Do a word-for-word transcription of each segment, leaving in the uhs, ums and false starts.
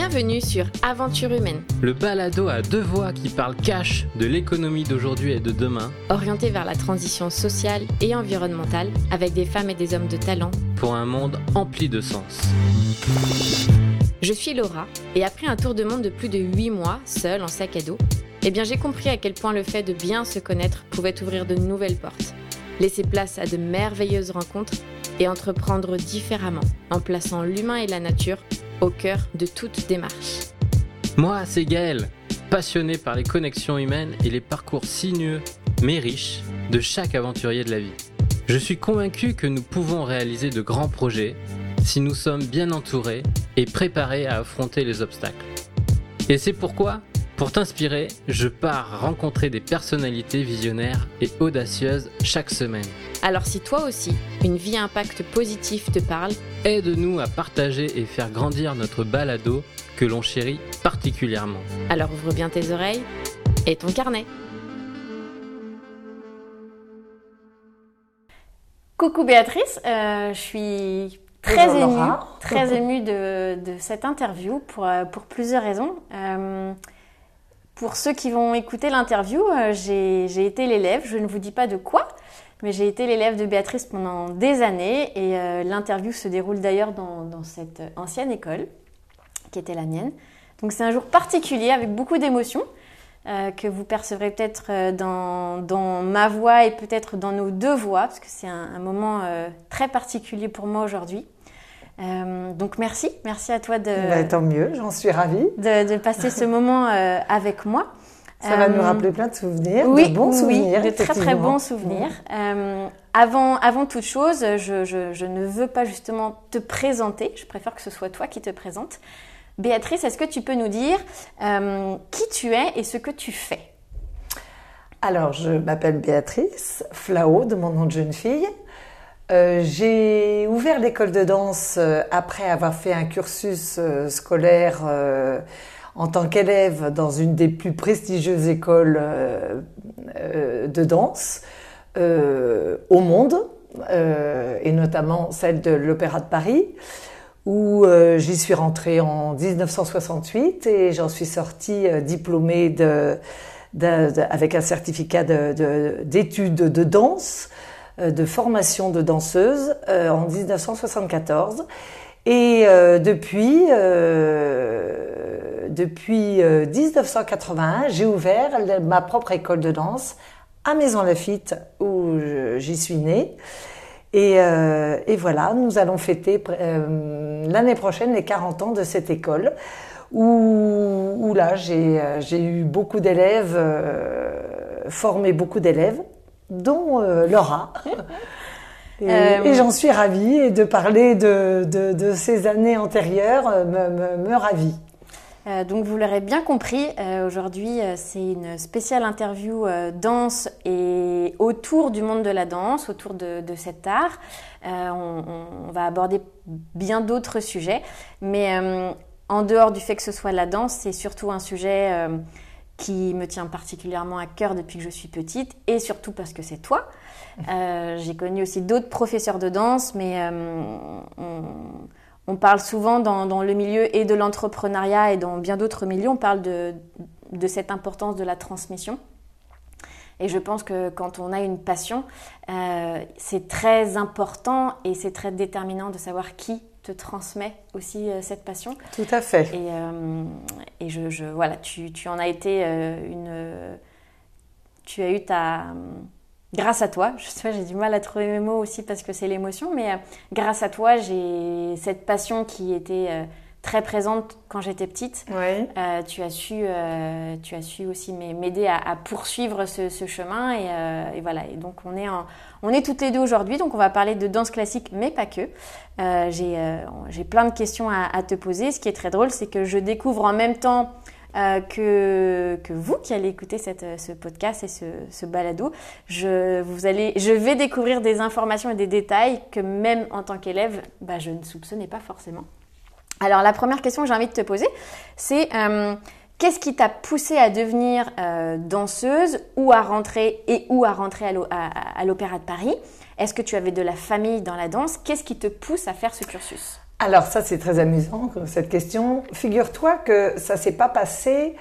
Bienvenue sur Aventure Humaine, le balado à deux voix qui parle cash de l'économie d'aujourd'hui et de demain, orienté vers la transition sociale et environnementale avec des femmes et des hommes de talent pour un monde empli de sens. Je suis Laura et après un tour de monde de plus de huit mois, seule en sac à dos, eh bien j'ai compris à quel point le fait de bien se connaître pouvait ouvrir de nouvelles portes, laisser place à de merveilleuses rencontres et entreprendre différemment, en plaçant l'humain et la nature au cœur de toute démarche. Moi, c'est Gaël, passionné par les connexions humaines et les parcours sinueux, mais riches, de chaque aventurier de la vie. Je suis convaincu que nous pouvons réaliser de grands projets si nous sommes bien entourés et préparés à affronter les obstacles. Et c'est pourquoi, pour t'inspirer, je pars rencontrer des personnalités visionnaires et audacieuses chaque semaine. Alors si toi aussi, une vie à impact positif te parle, aide-nous à partager et faire grandir notre balado que l'on chérit particulièrement. Alors ouvre bien tes oreilles et ton carnet. Coucou Béatrice, euh, je suis... Très émue, très émue de, de cette interview pour, pour plusieurs raisons. Euh, pour ceux qui vont écouter l'interview, j'ai, j'ai été l'élève, je ne vous dis pas de quoi, mais j'ai été l'élève de Béatrice pendant des années et euh, l'interview se déroule d'ailleurs dans, dans cette ancienne école qui était la mienne. Donc c'est un jour particulier avec beaucoup d'émotions euh, que vous percevrez peut-être dans, dans ma voix et peut-être dans nos deux voix parce que c'est un, un moment euh, très particulier pour moi aujourd'hui. Euh, donc merci, merci à toi de... Ben, tant mieux, j'en suis ravie. De, de passer ce moment euh, avec moi. Ça euh, va nous rappeler plein de souvenirs, oui, de bons oui, souvenirs. Oui, de très très bons souvenirs. Mmh. Euh, avant, avant toute chose, je, je, je ne veux pas justement te présenter, je préfère que ce soit toi qui te présente. Béatrice, est-ce que tu peux nous dire euh, qui tu es et ce que tu fais ? Alors, je m'appelle Béatrice Flahault, de mon nom de jeune fille. Euh, j'ai ouvert l'école de danse euh, après avoir fait un cursus euh, scolaire euh, en tant qu'élève dans une des plus prestigieuses écoles euh, euh, de danse euh, au monde, euh, et notamment celle de l'Opéra de Paris, où euh, j'y suis rentrée en dix-neuf cent soixante-huit et j'en suis sortie euh, diplômée de, de, de, avec un certificat de, de, d'études de danse, de formation de danseuse euh, en dix-neuf cent soixante-quatorze et euh, depuis euh, depuis euh, dix-neuf cent quatre-vingt-un j'ai ouvert la, ma propre école de danse à Maisons-Laffitte où je, j'y suis née et, euh, et voilà nous allons fêter euh, l'année prochaine les quarante ans de cette école où, où là j'ai, j'ai eu beaucoup d'élèves euh, formé beaucoup d'élèves dont euh, Laura. Et, euh, et j'en suis ravie, et de parler de, de, de ces années antérieures me, me, me ravit. Euh, donc vous l'aurez bien compris, euh, aujourd'hui euh, c'est une spéciale interview euh, danse et autour du monde de la danse, autour de, de cet art. Euh, on, on va aborder bien d'autres sujets, mais euh, en dehors du fait que ce soit la danse, c'est surtout un sujet... Euh, qui me tient particulièrement à cœur depuis que je suis petite, et surtout parce que c'est toi. Euh, j'ai connu aussi d'autres professeurs de danse, mais euh, on, on parle souvent dans, dans le milieu et de l'entrepreneuriat et dans bien d'autres milieux, on parle de, de cette importance de la transmission. Et je pense que quand on a une passion, euh, c'est très important et c'est très déterminant de savoir qui te transmet aussi euh, cette passion. Tout à fait. Et, euh, et je, je, voilà, tu, tu en as été euh, une... Euh, tu as eu ta... Euh, grâce à toi, je sais pas, j'ai du mal à trouver mes mots aussi parce que c'est l'émotion, mais euh, grâce à toi, j'ai cette passion qui était euh, très présente quand j'étais petite. Oui. Euh, tu as su, euh, tu as su aussi m'aider à, à poursuivre ce, ce chemin et, euh, et voilà. Et donc on est en, on est toutes les deux aujourd'hui, donc on va parler de danse classique, mais pas que. Euh, j'ai, euh, j'ai plein de questions à, à te poser. Ce qui est très drôle, c'est que je découvre en même temps euh, que que vous qui allez écouter cette, ce podcast et ce, ce balado, je vous allez, je vais découvrir des informations et des détails que même en tant qu'élève, bah, je ne soupçonnais pas forcément. Alors, la première question que j'ai envie de te poser, c'est euh, qu'est-ce qui t'a poussée à devenir euh, danseuse ou à rentrer et ou à rentrer à, l'o- à, à l'Opéra de Paris ? Est-ce que tu avais de la famille dans la danse ? Qu'est-ce qui te pousse à faire ce cursus ? Alors ça, c'est très amusant, cette question. Figure-toi que ça ne s'est pas passé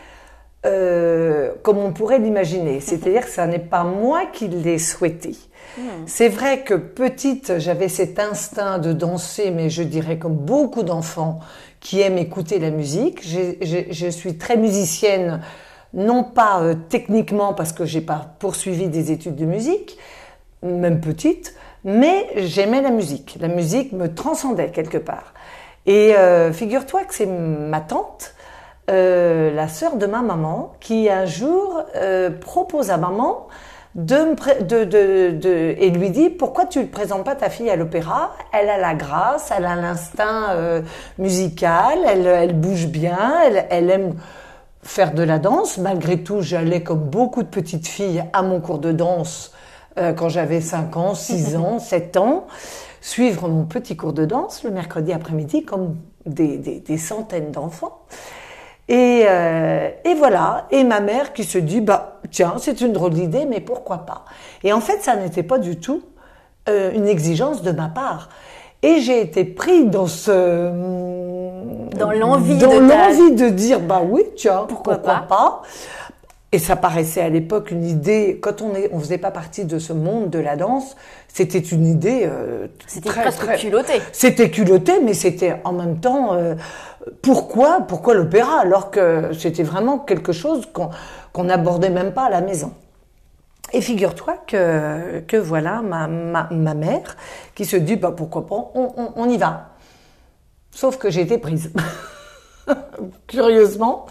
euh, comme on pourrait l'imaginer. C'est-à-dire que ça n'est pas moi qui l'ai souhaité. Mmh. C'est vrai que petite, j'avais cet instinct de danser, mais je dirais comme beaucoup d'enfants qui aiment écouter la musique. J'ai, j'ai, je suis très musicienne, non pas euh, techniquement parce que je n'ai pas poursuivi des études de musique, même petite, mais j'aimais la musique. La musique me transcendait quelque part. Et euh, figure-toi que c'est ma tante, euh, la sœur de ma maman, qui un jour euh, propose à maman de me pré- de, de, de, et lui dit « Pourquoi tu ne présentes pas ta fille à l'opéra ? Elle a la grâce, elle a l'instinct euh, musical, elle, elle bouge bien, elle, elle aime... » faire de la danse. Malgré tout, j'allais comme beaucoup de petites filles à mon cours de danse euh, quand j'avais cinq ans, six ans, sept ans, suivre mon petit cours de danse le mercredi après-midi comme des, des, des centaines d'enfants. Et, euh, et voilà, et ma mère qui se dit, bah tiens, c'est une drôle d'idée, mais pourquoi pas ? Et en fait, ça n'était pas du tout euh, une exigence de ma part. Et j'ai été pris dans ce... Dans l'envie, dans de, l'envie de dire, bah oui, tiens, pourquoi, pourquoi pas. pas Et ça paraissait à l'époque une idée, quand on est, on faisait pas partie de ce monde de la danse, c'était une idée euh, c'était très, presque très, culotté. C'était culotté, mais c'était en même temps, euh, pourquoi, pourquoi l'opéra, alors que c'était vraiment quelque chose qu'on, qu'on n'abordait même pas à la maison. Et figure-toi que, que voilà, ma, ma, ma mère qui se dit, bah pourquoi pas, on, on, on y va. Sauf que j'ai été prise, curieusement,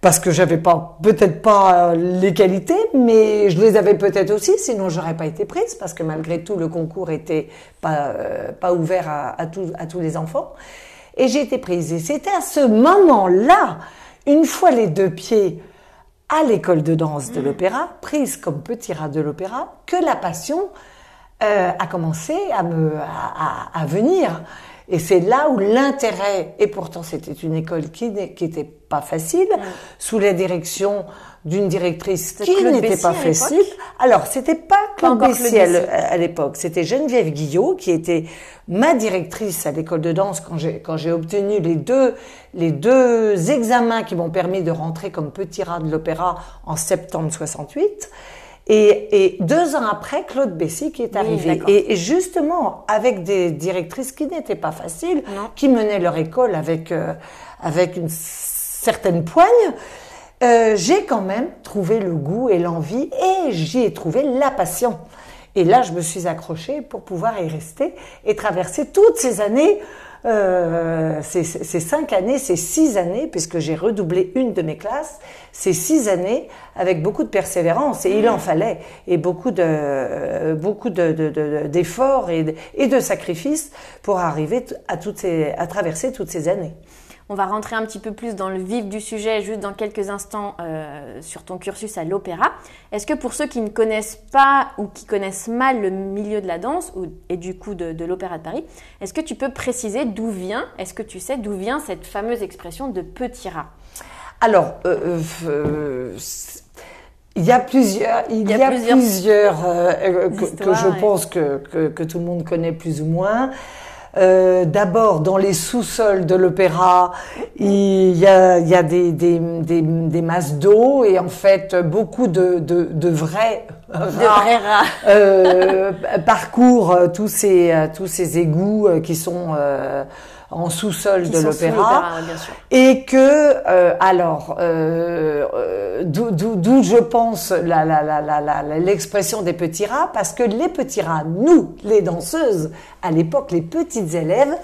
parce que j'avais pas, peut-être pas les qualités, mais je les avais peut-être aussi, sinon j'aurais pas été prise, parce que malgré tout, le concours était pas, euh, pas ouvert à, à, tout, à tous les enfants. Et j'ai été prise. Et c'était à ce moment-là, une fois les deux pieds à l'école de danse de l'opéra, prise comme petit rat de l'opéra, que la passion euh, a commencé à, me, à, à, à venir. Et c'est là où l'intérêt, et pourtant c'était une école qui n'était pas facile, mmh. sous la direction d'une directrice qui Claude n'était Bessy pas facile. Alors, c'était pas Claude Bessy à l'époque, c'était Geneviève Guillot qui était ma directrice à l'école de danse quand j'ai, quand j'ai obtenu les deux, les deux examens qui m'ont permis de rentrer comme petit rat de l'opéra en septembre soixante-huit. Et, et deux ans après, Claude Bessy qui est arrivé. Oui, et, et justement, avec des directrices qui n'étaient pas faciles, non. qui menaient leur école avec, euh, avec une certaine poigne, euh, j'ai quand même trouvé le goût et l'envie et j'y ai trouvé la passion. Et là, je me suis accrochée pour pouvoir y rester et traverser toutes ces années, euh, ces, ces cinq années, ces six années, puisque j'ai redoublé une de mes classes, ces six années avec beaucoup de persévérance, et il en fallait, et beaucoup de, euh, beaucoup de, de, de, d'efforts et de, et de sacrifices pour arriver à, toutes ces, à traverser toutes ces années. On va rentrer un petit peu plus dans le vif du sujet, juste dans quelques instants, euh, sur ton cursus à l'opéra. Est-ce que pour ceux qui ne connaissent pas ou qui connaissent mal le milieu de la danse ou, et du coup de, de l'Opéra de Paris, est-ce que tu peux préciser d'où vient, est-ce que tu sais d'où vient cette fameuse expression de petit rat ? Alors, euh, euh, il y a plusieurs, il y a plusieurs, plusieurs euh, que, que je ouais. pense que, que, que tout le monde connaît plus ou moins. Euh, d'abord, dans les sous-sols de l'opéra, il y a, il y a des, des, des, des masses d'eau et en fait, beaucoup de, de, de vrais rats, de vrais rats. Euh, parcourent tous ces, tous ces égouts qui sont euh, en sous-sol qui de l'opéra. Et que, euh, alors, euh, d'où, d'où, d'où je pense la, la, la, la, la, l'expression des petits rats, parce que les petits rats, nous, les danseuses, à l'époque, les petites élèves,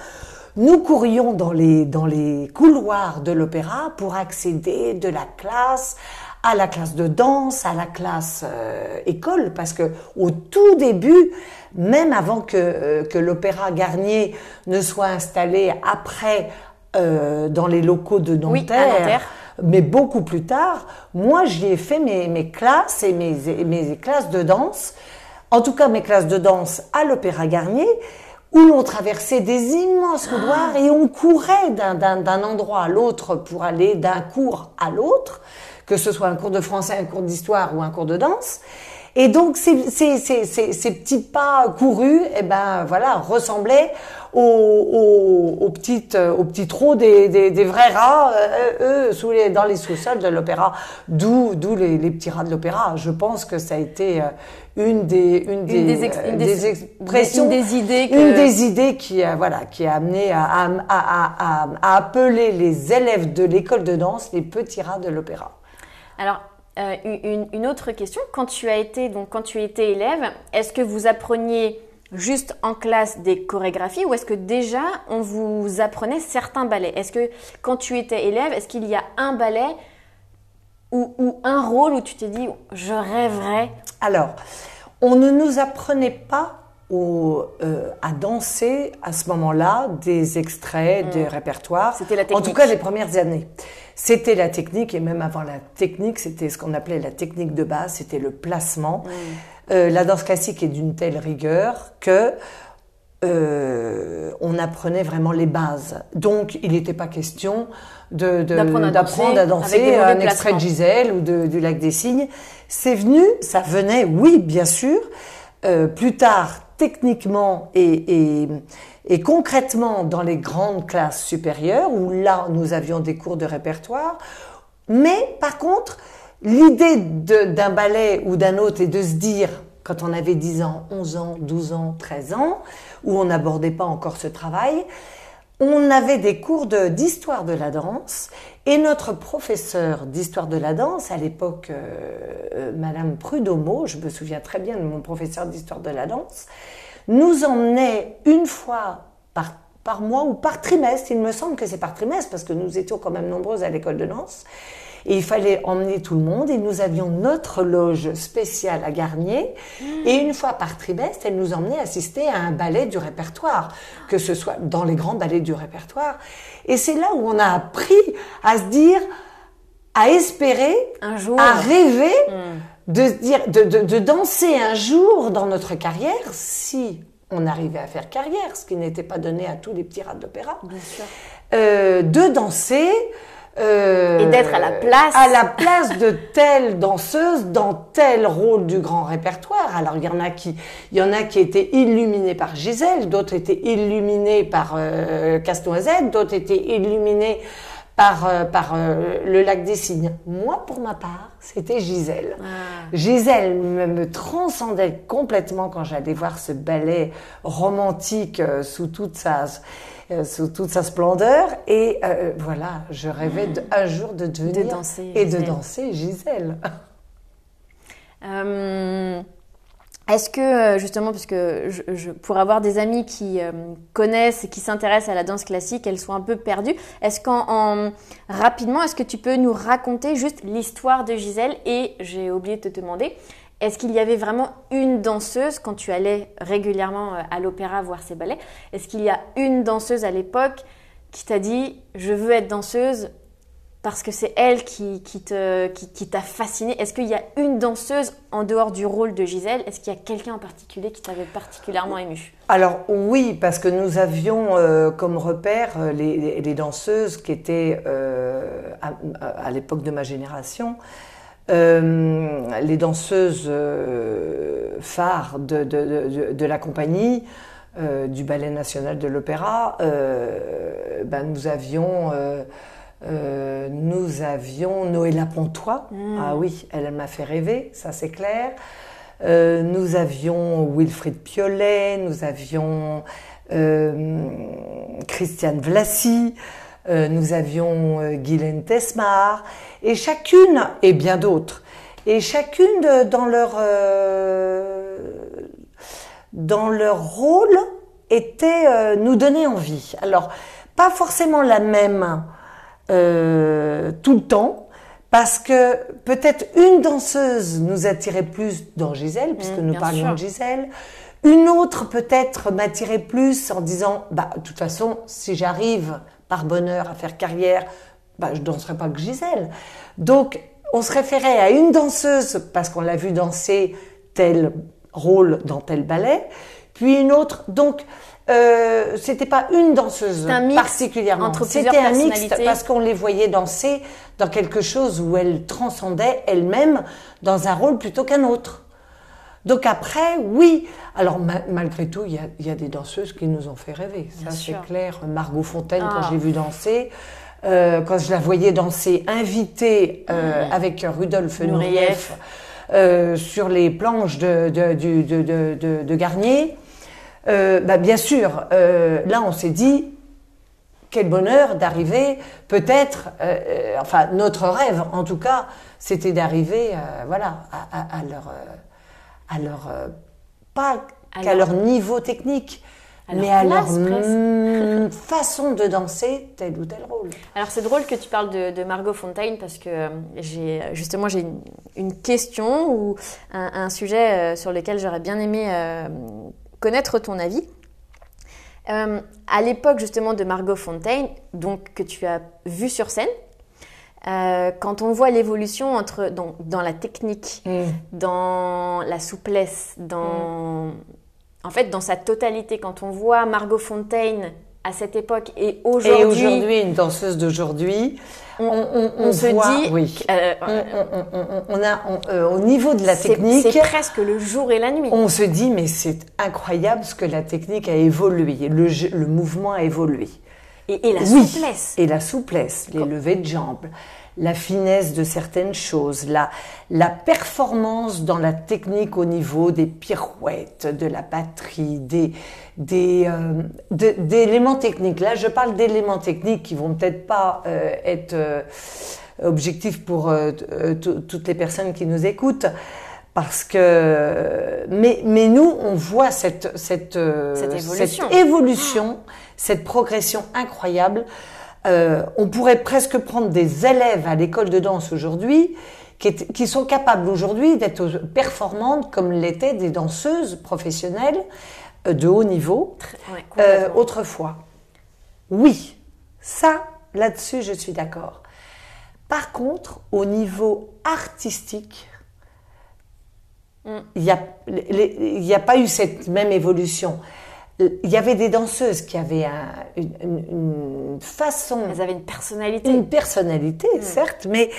nous courions dans les, dans les couloirs de l'opéra pour accéder de la classe à la classe de danse, à la classe euh, école, parce que au tout début, même avant que, euh, que l'Opéra Garnier ne soit installé après euh, dans les locaux de Nanterre, oui, à Nanterre, mais beaucoup plus tard, moi j'y ai fait mes, mes classes et mes, et mes classes de danse, en tout cas mes classes de danse à l'Opéra Garnier, où l'on traversait des immenses couloirs et on courait d'un, d'un, d'un endroit à l'autre pour aller d'un cours à l'autre, que ce soit un cours de français, un cours d'histoire ou un cours de danse. Et donc ces, ces, ces, ces, ces petits pas courus, eh ben voilà, ressemblaient aux, aux, aux petites aux petits trous des, des, des vrais rats, euh, eux, sous les, dans les sous-sols de l'opéra, d'où d'où les, les petits rats de l'opéra. Je pense que ça a été une des une des, une des, ex, une des, des expressions, une des idées, que... une des idées qui a, voilà, qui a amené à, à, à, à, à appeler les élèves de l'école de danse les petits rats de l'opéra. Alors Euh, une, une autre question, quand tu as été, donc, quand tu étais élève, est-ce que vous appreniez juste en classe des chorégraphies ou est-ce que déjà on vous apprenait certains ballets? Est-ce que quand tu étais élève, est-ce qu'il y a un ballet ou, ou un rôle où tu t'es dit « je rêverais » ? Alors, on ne nous apprenait pas au, euh, à danser à ce moment-là des extraits, mmh. des répertoires. C'était la technique. En tout cas, les premières années. C'était la technique, et même avant la technique, c'était ce qu'on appelait la technique de base, c'était le placement. Mmh. Euh, la danse classique est d'une telle rigueur que euh, on apprenait vraiment les bases. Donc, il n'était pas question de, de, d'apprendre à d'apprendre danser, à danser un placements. Extrait de Giselle ou de, du Lac des Cygnes. C'est venu, ça venait, oui, bien sûr, euh, plus tard, techniquement et, et, et concrètement dans les grandes classes supérieures où là nous avions des cours de répertoire, mais par contre l'idée d'un ballet ou d'un autre et de se dire quand on avait dix ans, onze ans, douze ans, treize ans, où on n'abordait pas encore ce travail, on avait des cours de, d'histoire de la danse et notre professeur d'histoire de la danse, à l'époque euh, Madame Prudhommeau, je me souviens très bien de mon professeur d'histoire de la danse, nous emmenait une fois par, par mois ou par trimestre, il me semble que c'est par trimestre parce que nous étions quand même nombreuses à l'école de danse et il fallait emmener tout le monde et nous avions notre loge spéciale à Garnier et une fois par trimestre, elle nous emmenait assister à un ballet du répertoire, que ce soit dans les grands ballets du répertoire. Et c'est là où on a appris à se dire, à espérer, un jour, à rêver, mmh. de, dire, de, de, de danser un jour dans notre carrière, si on arrivait à faire carrière, ce qui n'était pas donné à tous les petits rats de l'opéra, bien sûr. Euh, de danser, Euh, et d'être à la place à la place de telle danseuse dans tel rôle du grand répertoire. Alors il y en a qui il y en a qui étaient illuminés par Giselle, d'autres étaient illuminés par euh, Casse-Noisette, d'autres étaient illuminés par euh, par euh, le Lac des Cygnes. Moi pour ma part, c'était Giselle. Ah. Giselle me, me transcendait complètement quand j'allais voir ce ballet romantique euh, sous toute sa Euh, sous toute sa splendeur et euh, voilà, je rêvais de, un jour de devenir de danser, et Giselle. de danser Giselle. Euh, est-ce que justement, parce que je, je, pour avoir des amis qui euh, connaissent et qui s'intéressent à la danse classique, elles sont un peu perdues, est-ce qu'en en, rapidement, est-ce que tu peux nous raconter juste l'histoire de Giselle? Et j'ai oublié de te demander, est-ce qu'il y avait vraiment une danseuse quand tu allais régulièrement à l'opéra voir ses ballets? Est-ce qu'il y a une danseuse à l'époque qui t'a dit « je veux être danseuse » parce que c'est elle qui, qui, te, qui, qui t'a fascinée? Est-ce qu'il y a une danseuse en dehors du rôle de Giselle? Est-ce qu'il y a quelqu'un en particulier qui t'avait particulièrement émue? Alors oui, parce que nous avions euh, comme repère les, les, les danseuses qui étaient euh, à, à l'époque de ma génération, Euh, les danseuses euh, phares de, de, de, de la compagnie, euh, du Ballet National de l'Opéra, euh, ben nous avions, euh, euh, nous avions Noëlla Pontois. Mmh. Ah oui, elle, elle m'a fait rêver, ça c'est clair. Euh, nous avions Wilfried Piolet, nous avions euh, Christiane Vlassy. Euh, nous avions euh, Guylaine Tesmar, et chacune, et bien d'autres, et chacune de, dans, leur, euh, dans leur rôle était, euh, nous donnait envie. Alors, pas forcément la même euh, tout le temps, parce que peut-être une danseuse nous attirait plus dans Giselle, puisque mmh, nous parlions sûr. de Giselle. Une autre peut-être m'attirait plus en disant, bah, de toute façon, si j'arrive par bonheur à faire carrière, bah, je ne danserai pas que Giselle. Donc, on se référait à une danseuse parce qu'on l'a vue danser tel rôle dans tel ballet, puis une autre. Donc, euh, c'était pas une danseuse un particulièrement. C'était un mixte parce qu'on les voyait danser dans quelque chose où elles transcendaient elles-mêmes dans un rôle plutôt qu'un autre. Donc après, oui. Alors ma malgré tout, il y, y a des danseuses qui nous ont fait rêver. Bien ça, c'est clair. Margot Fonteyn, ah. quand j'ai vu danser, euh, quand je la voyais danser, invitée euh, mmh. avec Rudolf Nourief euh, sur les planches de, de, de, de, de, de, de Garnier, euh, bah, bien sûr, euh, là, on s'est dit... Quel bonheur d'arriver, peut-être, euh, enfin notre rêve en tout cas, c'était d'arriver, euh, voilà, à, à, à leur, euh, à leur euh, pas qu'à leur, leur niveau technique, à mais à leur mm, façon de danser tel ou tel rôle. Alors c'est drôle que tu parles de, de Margot Fonteyn parce que j'ai justement j'ai une, une question ou un, un sujet sur lequel j'aurais bien aimé euh, connaître ton avis. Euh, à l'époque justement de Margot Fonteyn, donc que tu as vu sur scène, euh, quand on voit l'évolution entre donc, dans la technique, mmh. dans la souplesse, dans mmh. en fait dans sa totalité, quand on voit Margot Fonteyn à cette époque et aujourd'hui, et aujourd'hui une danseuse d'aujourd'hui, on, on, on, on se voit, dit, oui, euh, on, on, on a on, euh, au niveau de la technique, c'est presque le jour et la nuit. On se dit mais c'est incroyable ce que la technique a évolué, le, le mouvement a évolué, et, et la oui, souplesse, et la souplesse, les levées de jambes, la finesse de certaines choses, la la performance dans la technique au niveau des pirouettes, de la batterie, des Des, euh, de, d'éléments techniques. Là, je parle d'éléments techniques qui vont peut-être pas euh, être euh, objectifs pour euh, toutes les personnes qui nous écoutent, parce que. Mais, mais nous, on voit cette cette, euh, cette évolution, cette, évolution, cette progression incroyable. Euh, on pourrait presque prendre des élèves à l'école de danse aujourd'hui. Qui, est, qui sont capables aujourd'hui d'être performantes comme l'étaient des danseuses professionnelles de haut niveau ouais, euh, autrefois. Oui, ça, là-dessus, je suis d'accord. Par contre, au niveau artistique, il mm. n'y a, a pas eu cette même évolution. Il y avait des danseuses qui avaient un, une, une, une façon... Elles avaient une personnalité. Une personnalité, mm. certes, mais...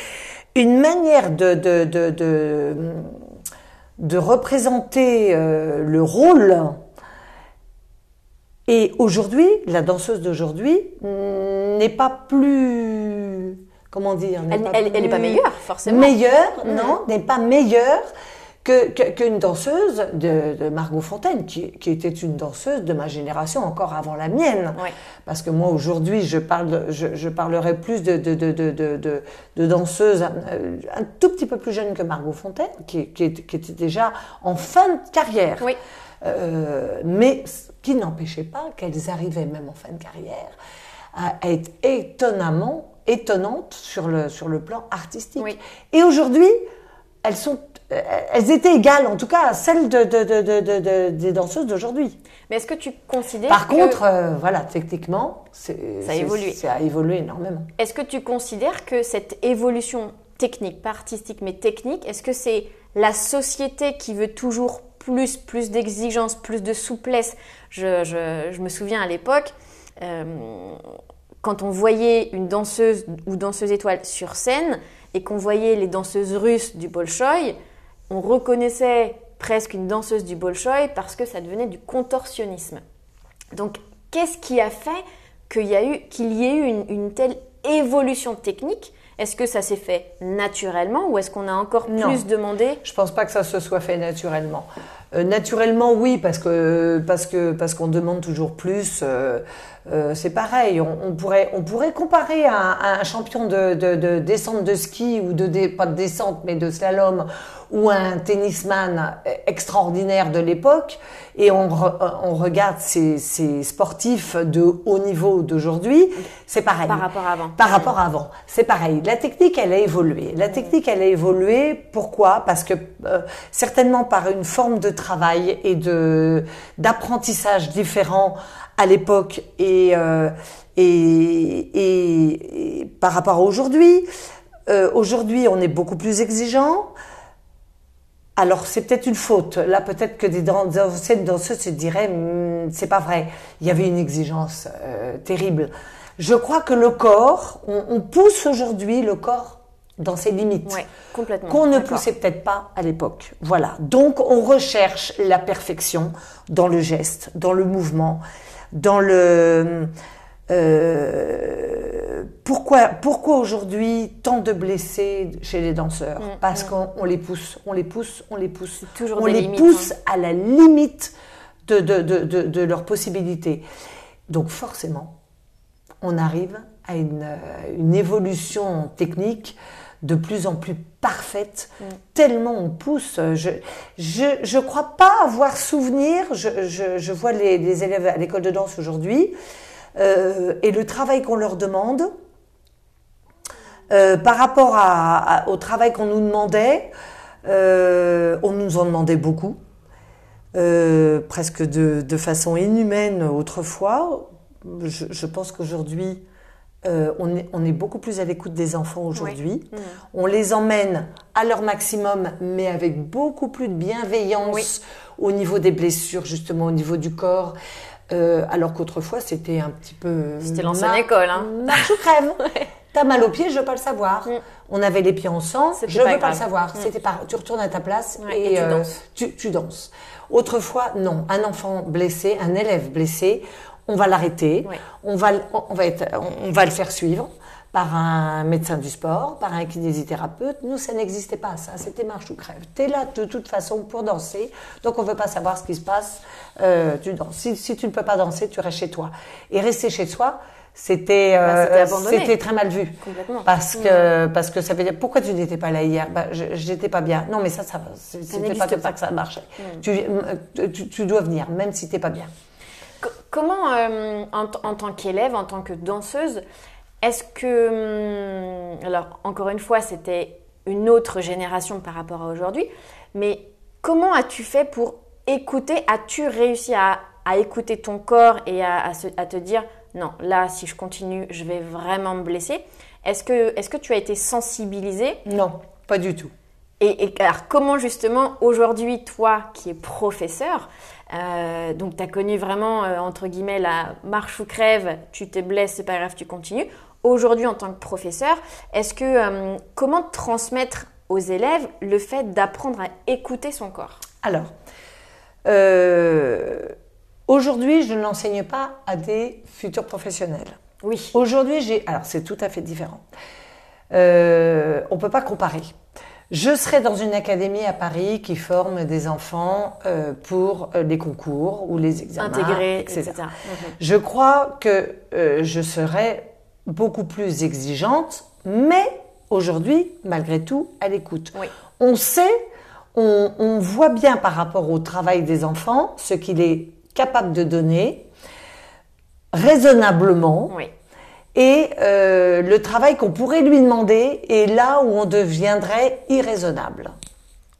Une manière de, de, de, de, de représenter euh, le rôle. Et aujourd'hui, la danseuse d'aujourd'hui n'est pas plus... Comment dire Elle n'est elle, elle pas meilleure, forcément. Meilleure, mmh. non, n'est pas meilleure qu'une que, que danseuse de, de Margot Fonteyn, qui, qui était une danseuse de ma génération, encore avant la mienne. Oui. Parce que moi, aujourd'hui, je, parle, je, je parlerai plus de, de, de, de, de, de danseuses euh, un tout petit peu plus jeunes que Margot Fonteyn, qui, qui, qui était déjà en fin de carrière. Oui. Euh, mais qui n'empêchait pas qu'elles arrivaient, même en fin de carrière, à, à être étonnamment étonnantes sur le, sur le plan artistique. Oui. Et aujourd'hui, elles sont... Elles étaient égales, en tout cas, à celles de, de, de, de, de, des danseuses d'aujourd'hui. Mais est-ce que tu considères Par que... contre, euh, voilà, techniquement, ça a évolué. Ça a évolué énormément. Est-ce que tu considères que cette évolution technique, pas artistique, mais technique, est-ce que c'est la société qui veut toujours plus, plus d'exigence, plus de souplesse ? je, je, je me souviens à l'époque, euh, quand on voyait une danseuse ou danseuse étoile sur scène et qu'on voyait les danseuses russes du Bolchoï, on reconnaissait presque une danseuse du Bolchoï parce que ça devenait du contorsionnisme. Donc, qu'est-ce qui a fait qu'il y a eu, qu'il y ait eu une, une telle évolution technique ? Est-ce que ça s'est fait naturellement ou est-ce qu'on a encore non. plus demandé ? Je ne pense pas que ça se soit fait naturellement. Euh, naturellement, oui, parce que parce que parce qu'on demande toujours plus. Euh, euh, c'est pareil. On, on pourrait on pourrait comparer à, à un champion de, de, de descente de ski ou de, de pas de descente mais de slalom ou un tennisman extraordinaire de l'époque et on re, on regarde ces, ces sportifs de haut niveau d'aujourd'hui. C'est pareil. Par rapport à avant. Par rapport à avant. C'est pareil. La technique, elle a évolué. La technique, elle a évolué. Pourquoi ? Parce que euh, certainement par une forme de travail travail et de d'apprentissage différents à l'époque et, euh, et, et, et par rapport à aujourd'hui. Euh, aujourd'hui, on est beaucoup plus exigeant. Alors, c'est peut-être une faute. Là, peut-être que des danseuses danseuses se diraient « c'est pas vrai, il y avait une exigence euh, terrible ». Je crois que le corps, on, on pousse aujourd'hui le corps dans ses limites, ouais, complètement, qu'on ne poussait peut-être pas à l'époque. Voilà. Donc, on recherche la perfection dans le geste, dans le mouvement, dans le... Euh, pourquoi, pourquoi aujourd'hui tant de blessés chez les danseurs ? mmh, Parce mmh. qu'on on les pousse, on les pousse, on les pousse, toujours on les limites, pousse hein. à la limite de, de, de, de, de leurs possibilités. Donc forcément, on arrive à une, une évolution technique de plus en plus parfaite, mmh. tellement on pousse. Je je, je crois pas avoir souvenir, je, je, je vois les, les élèves à l'école de danse aujourd'hui, Euh, et le travail qu'on leur demande, euh, par rapport à, à, au travail qu'on nous demandait, euh, on nous en demandait beaucoup, euh, presque de, de façon inhumaine autrefois. Je, je pense qu'aujourd'hui, euh, on, est, on est beaucoup plus à l'écoute des enfants aujourd'hui. Oui. Mmh. On les emmène à leur maximum, mais avec beaucoup plus de bienveillance oui. au niveau des blessures, justement, au niveau du corps. Euh, alors qu'autrefois, c'était un petit peu... C'était l'ancienne mar- école. Hein. Marche ou crève. ouais. T'as mal aux pieds, je veux pas le savoir. Mm. On avait les pieds en sang, c'était je veux grave. pas le savoir. Mm. C'était pas, tu retournes à ta place ouais, et, et tu, euh, danses. Tu, tu danses. Autrefois, non. Un enfant blessé, un élève blessé, on va l'arrêter, ouais. on, va, on, va être, on, on va le faire suivre par un médecin du sport, par un kinésithérapeute. Nous, ça n'existait pas, ça. C'était marche ou crève. T'es là de toute façon pour danser, donc on veut pas savoir ce qui se passe. Euh, tu danses. Si, si tu ne peux pas danser, tu restes chez toi. Et rester chez soi, c'était, euh, bah, c'était, c'était très mal vu. Complètement. Parce que, mmh. parce que ça veut dire, pourquoi tu n'étais pas là hier? Bah, je, j'étais pas bien. Non, mais ça, ça, c'est, ça c'était pas comme ça que ça marchait. Mmh. Tu, tu, tu dois venir, même si t'es pas bien. C- comment, euh, en, t- en tant qu'élève, en tant que danseuse, est-ce que, alors encore une fois, c'était une autre génération par rapport à aujourd'hui, mais comment as-tu fait pour écouter? As-tu réussi à, à écouter ton corps et à, à, se, à te dire non, là, si je continue, je vais vraiment me blesser? Est-ce que, est-ce que tu as été sensibilisée? Non, pas du tout. Et, et alors, comment justement aujourd'hui, toi qui es professeur, euh, donc tu as connu vraiment, euh, entre guillemets, la marche ou crève, tu te blesses, c'est pas grave, tu continues. Aujourd'hui, en tant que professeur, est-ce que euh, comment transmettre aux élèves le fait d'apprendre à écouter son corps? Alors, euh, aujourd'hui, je ne l'enseigne pas à des futurs professionnels. Oui. Aujourd'hui, j'ai... Alors, c'est tout à fait différent. Euh, on ne peut pas comparer. Je serai dans une académie à Paris qui forme des enfants euh, pour les concours ou les examens, intégrés, et cetera et cetera. Okay. Je crois que euh, je serai... beaucoup plus exigeante, mais aujourd'hui, malgré tout, à l'écoute. Oui. On sait, on, on voit bien par rapport au travail des enfants, ce qu'il est capable de donner, raisonnablement, oui. et euh, le travail qu'on pourrait lui demander est là où on deviendrait irraisonnable.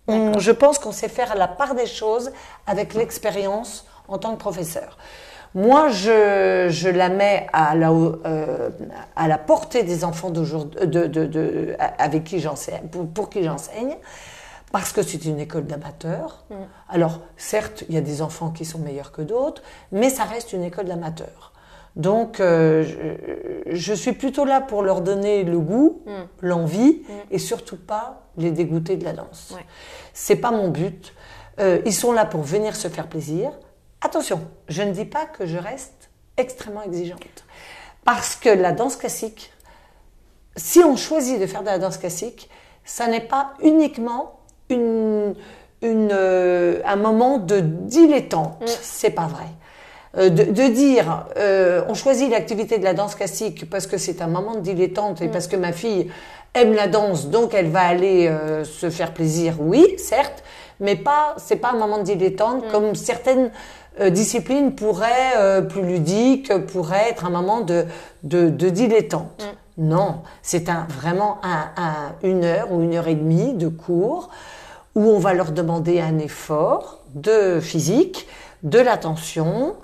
On, je pense qu'on sait faire la part des choses avec l'expérience en tant que professeur. Moi, je, je la mets à la, euh, à la portée des enfants d'aujourd'hui, de, de, de, avec qui j'enseigne, pour, pour qui j'enseigne, parce que c'est une école d'amateurs. Mmh. Alors, certes, il y a des enfants qui sont meilleurs que d'autres, mais ça reste une école d'amateurs. Donc, euh, je, je suis plutôt là pour leur donner le goût, mmh. l'envie, mmh. et surtout pas les dégoûter de la danse. Ouais. C'est pas mon but. Euh, ils sont là pour venir se faire plaisir. Attention, je ne dis pas que je reste extrêmement exigeante. Parce que la danse classique, si on choisit de faire de la danse classique, ça n'est pas uniquement une, une, euh, un moment de dilettante. Mmh. C'est pas vrai. Euh, de, de dire, euh, on choisit l'activité de la danse classique parce que c'est un moment de dilettante et mmh. parce que ma fille aime la danse, donc elle va aller euh, se faire plaisir, oui, certes, mais pas, c'est pas un moment de dilettante mmh. comme certaines... Euh, discipline pourrait, euh, plus ludique, pourrait être un moment de, de, de dilettante. Mm. Non, c'est un, vraiment un, un, une heure ou une heure et demie de cours où on va leur demander un effort de physique, de l'attention.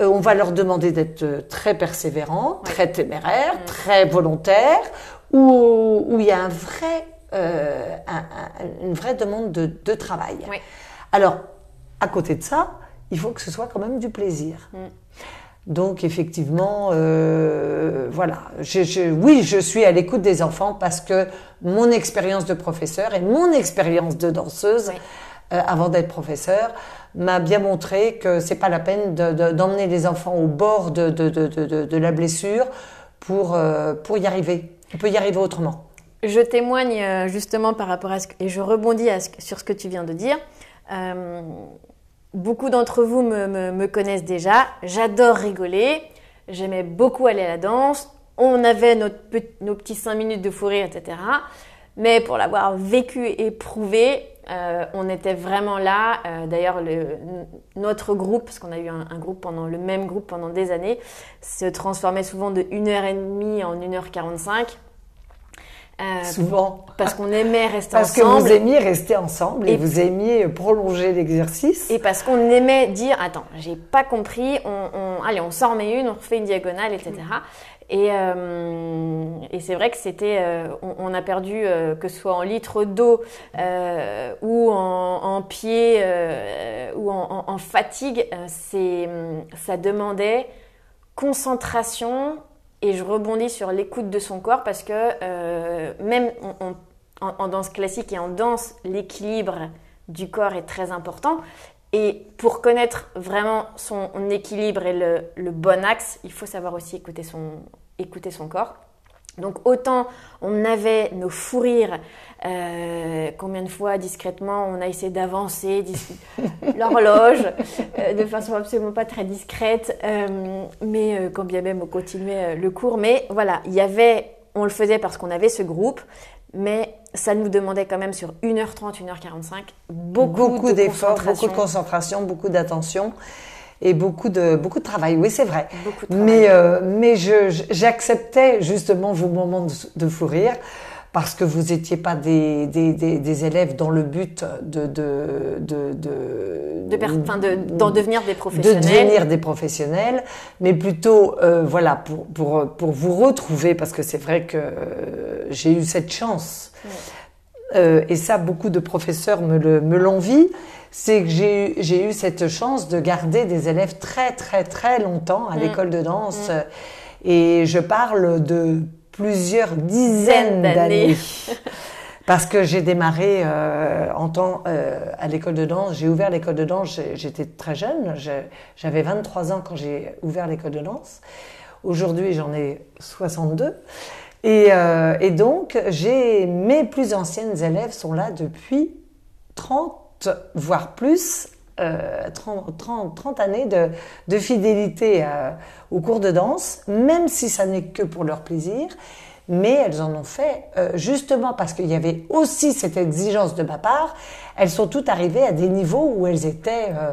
Euh, on va leur demander d'être très persévérants, ouais. très téméraires, mm. très volontaires, où, où il y a un vrai, euh, un, un, une vraie demande de, de travail. Ouais. Alors, à côté de ça, il faut que ce soit quand même du plaisir. Mm. Donc effectivement, euh, voilà, je, je, oui, je suis à l'écoute des enfants parce que mon expérience de professeur et mon expérience de danseuse, oui. euh, avant d'être professeur, m'a bien montré que c'est pas la peine de, de, d'emmener les enfants au bord de, de, de, de, de la blessure pour, euh, pour y arriver. On peut y arriver autrement. Je témoigne justement par rapport à ce que, et je rebondis à ce, sur ce que tu viens de dire. Euh, Beaucoup d'entre vous me, me, me connaissent déjà, j'adore rigoler, j'aimais beaucoup aller à la danse, on avait notre, nos petits cinq minutes de fou rire, et cetera. Mais pour l'avoir vécu et prouvé, euh, on était vraiment là. Euh, d'ailleurs, le, notre groupe, parce qu'on a eu un, un groupe pendant, le même groupe pendant des années, se transformait souvent de une heure trente en une heure quarante-cinq. Euh, Souvent. Parce qu'on aimait rester parce ensemble. Parce que vous aimiez rester ensemble et, et vous aimiez prolonger l'exercice. Et parce qu'on aimait dire, attends, j'ai pas compris, on, on, allez, on s'en remet une, on refait une diagonale, et cetera. Et, euh, et c'est vrai que c'était, euh, on, on a perdu, euh, que ce soit en litres d'eau euh, ou en, en pied euh, ou en, en, en fatigue, euh, c'est, ça demandait concentration. Et je rebondis sur l'écoute de son corps parce que euh, même on, on, en, en danse classique et en danse, l'équilibre du corps est très important. Et pour connaître vraiment son équilibre et le, le bon axe, il faut savoir aussi écouter son, écouter son corps. Donc autant on avait nos fous rires, euh, combien de fois discrètement on a essayé d'avancer dis- l'horloge euh, de façon absolument pas très discrète, euh, mais euh, quand bien même on continuait euh, le cours. Mais voilà, il y avait, on le faisait parce qu'on avait ce groupe, mais ça nous demandait quand même sur une heure trente, une heure quarante-cinq, beaucoup, beaucoup de d'efforts, beaucoup de concentration, beaucoup d'attention. Et beaucoup de beaucoup de travail, oui c'est vrai. Mais euh, mais je j'acceptais justement vos moments de, de fou rire parce que vous étiez pas des des des, des élèves dans le but de de de de, de, per- de d'en devenir des professionnels. De devenir des professionnels, mais plutôt euh, voilà pour pour pour vous retrouver parce que c'est vrai que euh, j'ai eu cette chance. Oui. Euh, et ça, beaucoup de professeurs me le me l'envient. C'est que j'ai eu, j'ai eu cette chance de garder des élèves très, très, très longtemps à mmh. l'école de danse. Mmh. Et je parle de plusieurs dizaines d'années. d'années. Parce que j'ai démarré euh, en temps, euh, à l'école de danse. J'ai ouvert l'école de danse, j'étais très jeune. Je, j'avais vingt-trois ans quand j'ai ouvert l'école de danse. Aujourd'hui, j'en ai soixante-deux. Et, euh, et donc, j'ai, mes plus anciennes élèves sont là depuis trente ans. Voire plus, euh, trente, trente, trente années de, de fidélité euh, au cours de danse, même si ça n'est que pour leur plaisir, mais elles en ont fait euh, justement parce qu'il y avait aussi cette exigence de ma part, elles sont toutes arrivées à des niveaux où elles étaient, euh,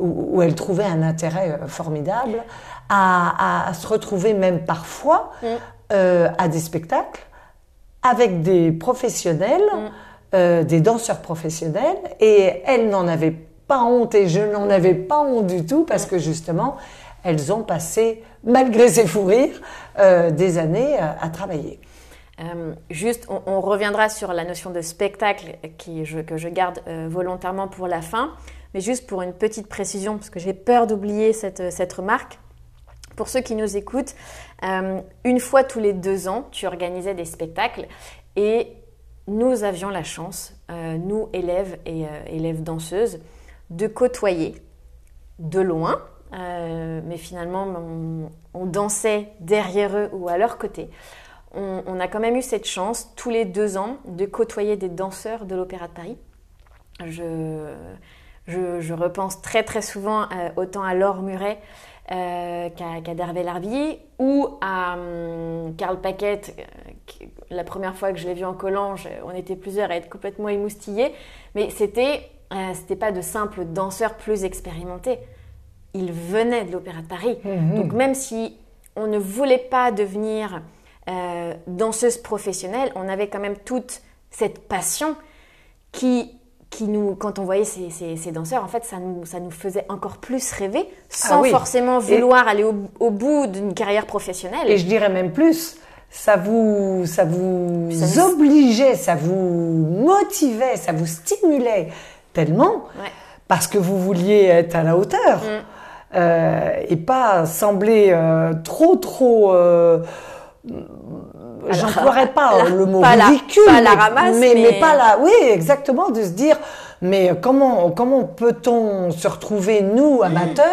où, où elles trouvaient un intérêt euh, formidable à, à, à se retrouver même parfois euh, à des spectacles avec des professionnels. Mm. Euh, des danseurs professionnels et elles n'en avaient pas honte et je n'en avais pas honte du tout parce que justement elles ont passé, malgré ces fous rires, euh, des années euh, à travailler. Euh, juste, on, on reviendra sur la notion de spectacle qui, je, que je garde euh, volontairement pour la fin, mais juste pour une petite précision parce que j'ai peur d'oublier cette, cette remarque. Pour ceux qui nous écoutent, euh, une fois tous les deux ans, tu organisais des spectacles et nous avions la chance, euh, nous élèves et euh, élèves danseuses, de côtoyer de loin, euh, mais finalement on, on dansait derrière eux ou à leur côté. On, on a quand même eu cette chance tous les deux ans de côtoyer des danseurs de l'Opéra de Paris. Je, je, je repense très très souvent euh, autant à Laure Muret euh, qu'à, qu'à Dervé Larvier ou à euh, Karl Paquette. Euh, La première fois que je l'ai vu en Collange, on était plusieurs à être complètement émoustillés. Mais c'était, euh, c'était pas de simples danseurs plus expérimentés. Ils venaient de l'Opéra de Paris. Mmh. Donc même si on ne voulait pas devenir euh, danseuse professionnelle, on avait quand même toute cette passion qui, qui nous, quand on voyait ces, ces, ces danseurs, en fait, ça nous, ça nous faisait encore plus rêver sans ah oui. forcément vouloir Et... aller au, au bout d'une carrière professionnelle. Et je dirais même plus... Ça vous, ça vous ça nous... obligeait, ça vous motivait, ça vous stimulait tellement ouais. parce que vous vouliez être à la hauteur. Mm. euh, et pas sembler euh, trop, trop... Euh, j'emploierais pas la, le mot pas ridicule, la, pas la ramasse, mais, mais... mais pas la... Oui, exactement, de se dire, mais comment, comment peut-on se retrouver, nous, amateurs,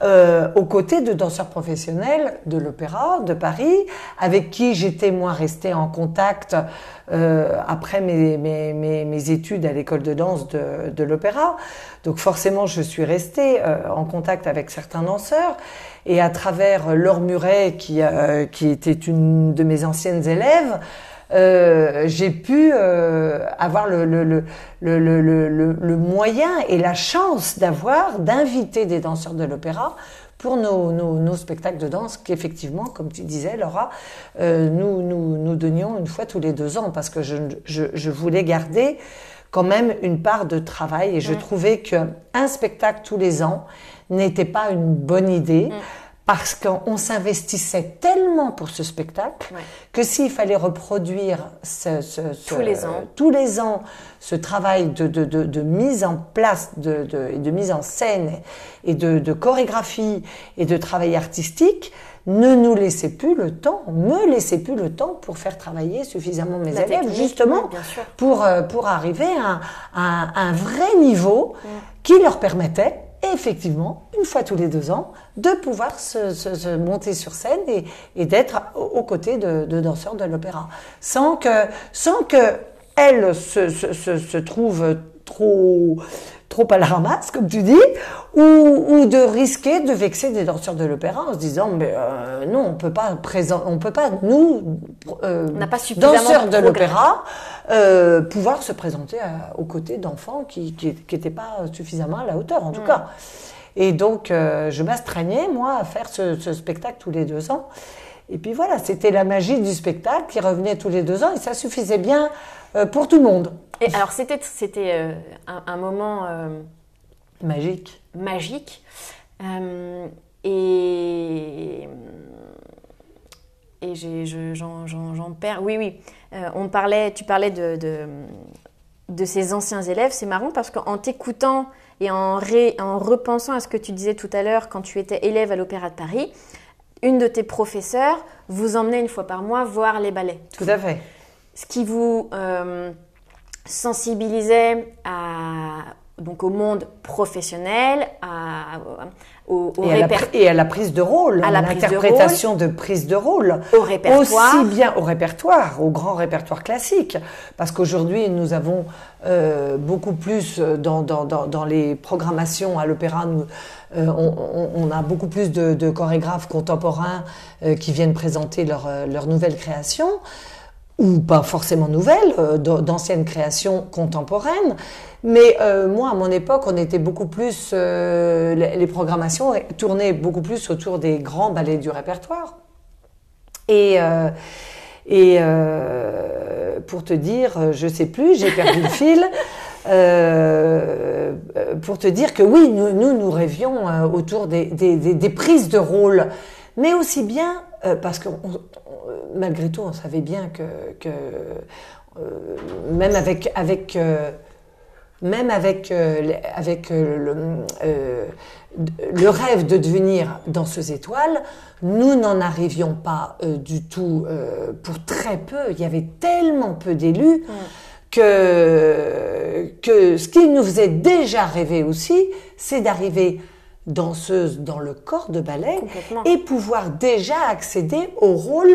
euh, aux côtés de danseurs professionnels de l'Opéra de Paris, avec qui j'étais, moi, restée en contact euh, après mes, mes, mes, mes études à l'école de danse de, de l'Opéra. Donc forcément, je suis restée euh, en contact avec certains danseurs. Et à travers Laure Muret, qui, euh, qui était une de mes anciennes élèves, euh, j'ai pu euh, avoir le, le, le, le, le, le, le moyen et la chance d'avoir, d'inviter des danseurs de l'opéra pour nos, nos, nos spectacles de danse qu'effectivement, comme tu disais, Laura, euh, nous, nous, nous donnions une fois tous les deux ans parce que je, je, je voulais garder quand même une part de travail et je mmh. trouvais qu'un spectacle tous les ans n'était pas une bonne idée mmh. parce qu'on s'investissait tellement pour ce spectacle ouais. que s'il fallait reproduire ce, ce, ce, tous, les ans. Euh, tous les ans ce travail de, de, de, de mise en place et de, de, de mise en scène et de, de chorégraphie et de travail artistique, ne nous laissez plus le temps, ne laissez plus le temps pour faire travailler suffisamment mes La élèves, justement, oui, pour, pour arriver à, à, à un vrai niveau mmh. qui leur permettait, effectivement, une fois tous les deux ans, de pouvoir se, se, se monter sur scène et, et d'être aux côtés de, de danseurs de l'opéra, sans que, sans que elles se, se, se, se trouvent trop... trop à la ramasse, comme tu dis, ou, ou de risquer de vexer des danseurs de l'opéra en se disant mais euh, non, on peut pas présent, on peut pas nous euh, on n'a pas suffisamment danseurs de l'opéra euh, pouvoir se présenter à, aux côtés d'enfants qui qui n'étaient pas suffisamment à la hauteur en tout mmh. cas. Et donc euh, je m'astreignais moi à faire ce, ce spectacle tous les deux ans. Et puis voilà, c'était la magie du spectacle qui revenait tous les deux ans et ça suffisait bien euh, pour tout le monde. Et alors, c'était c'était euh, un, un moment euh, magique, magique, euh, et et j'ai, je, j'en, j'en, j'en perds. Oui, oui. Euh, on parlait, tu parlais de, de de ces anciens élèves. C'est marrant parce qu'en t'écoutant et en ré, en repensant à ce que tu disais tout à l'heure quand tu étais élève à l'Opéra de Paris, une de tes professeurs vous emmenait une fois par mois voir les ballets. Tout à fait. Ce qui vous euh, sensibilisait à, donc au monde professionnel, à, au, au répertoire. Et à la prise de rôle, à l'interprétation de, de prise de rôle. Au répertoire. Aussi bien au répertoire, au grand répertoire classique. Parce qu'aujourd'hui, nous avons euh, beaucoup plus dans, dans, dans, dans les programmations à l'opéra, nous, euh, on, on, on a beaucoup plus de, de chorégraphes contemporains euh, qui viennent présenter leur, leur nouvelle création. Ou pas forcément nouvelles, euh, d'anciennes créations contemporaines. Mais euh, moi, à mon époque, on était beaucoup plus... Euh, les, les programmations tournaient beaucoup plus autour des grands ballets du répertoire. Et, euh, et euh, pour te dire, je sais plus, j'ai perdu le fil... Euh, pour te dire que oui, nous, nous, nous rêvions euh, autour des, des, des, des prises de rôle. Mais aussi bien... Euh, parce que... On, malgré tout, on savait bien que, que euh, même avec, avec, euh, même avec, euh, avec euh, le, euh, le rêve de devenir danseuse étoile, nous n'en arrivions pas euh, du tout euh, pour très peu. Il y avait tellement peu d'élus mmh. que, que ce qui nous faisait déjà rêver aussi, c'est d'arriver... danseuse dans le corps de ballet et pouvoir déjà accéder au rôle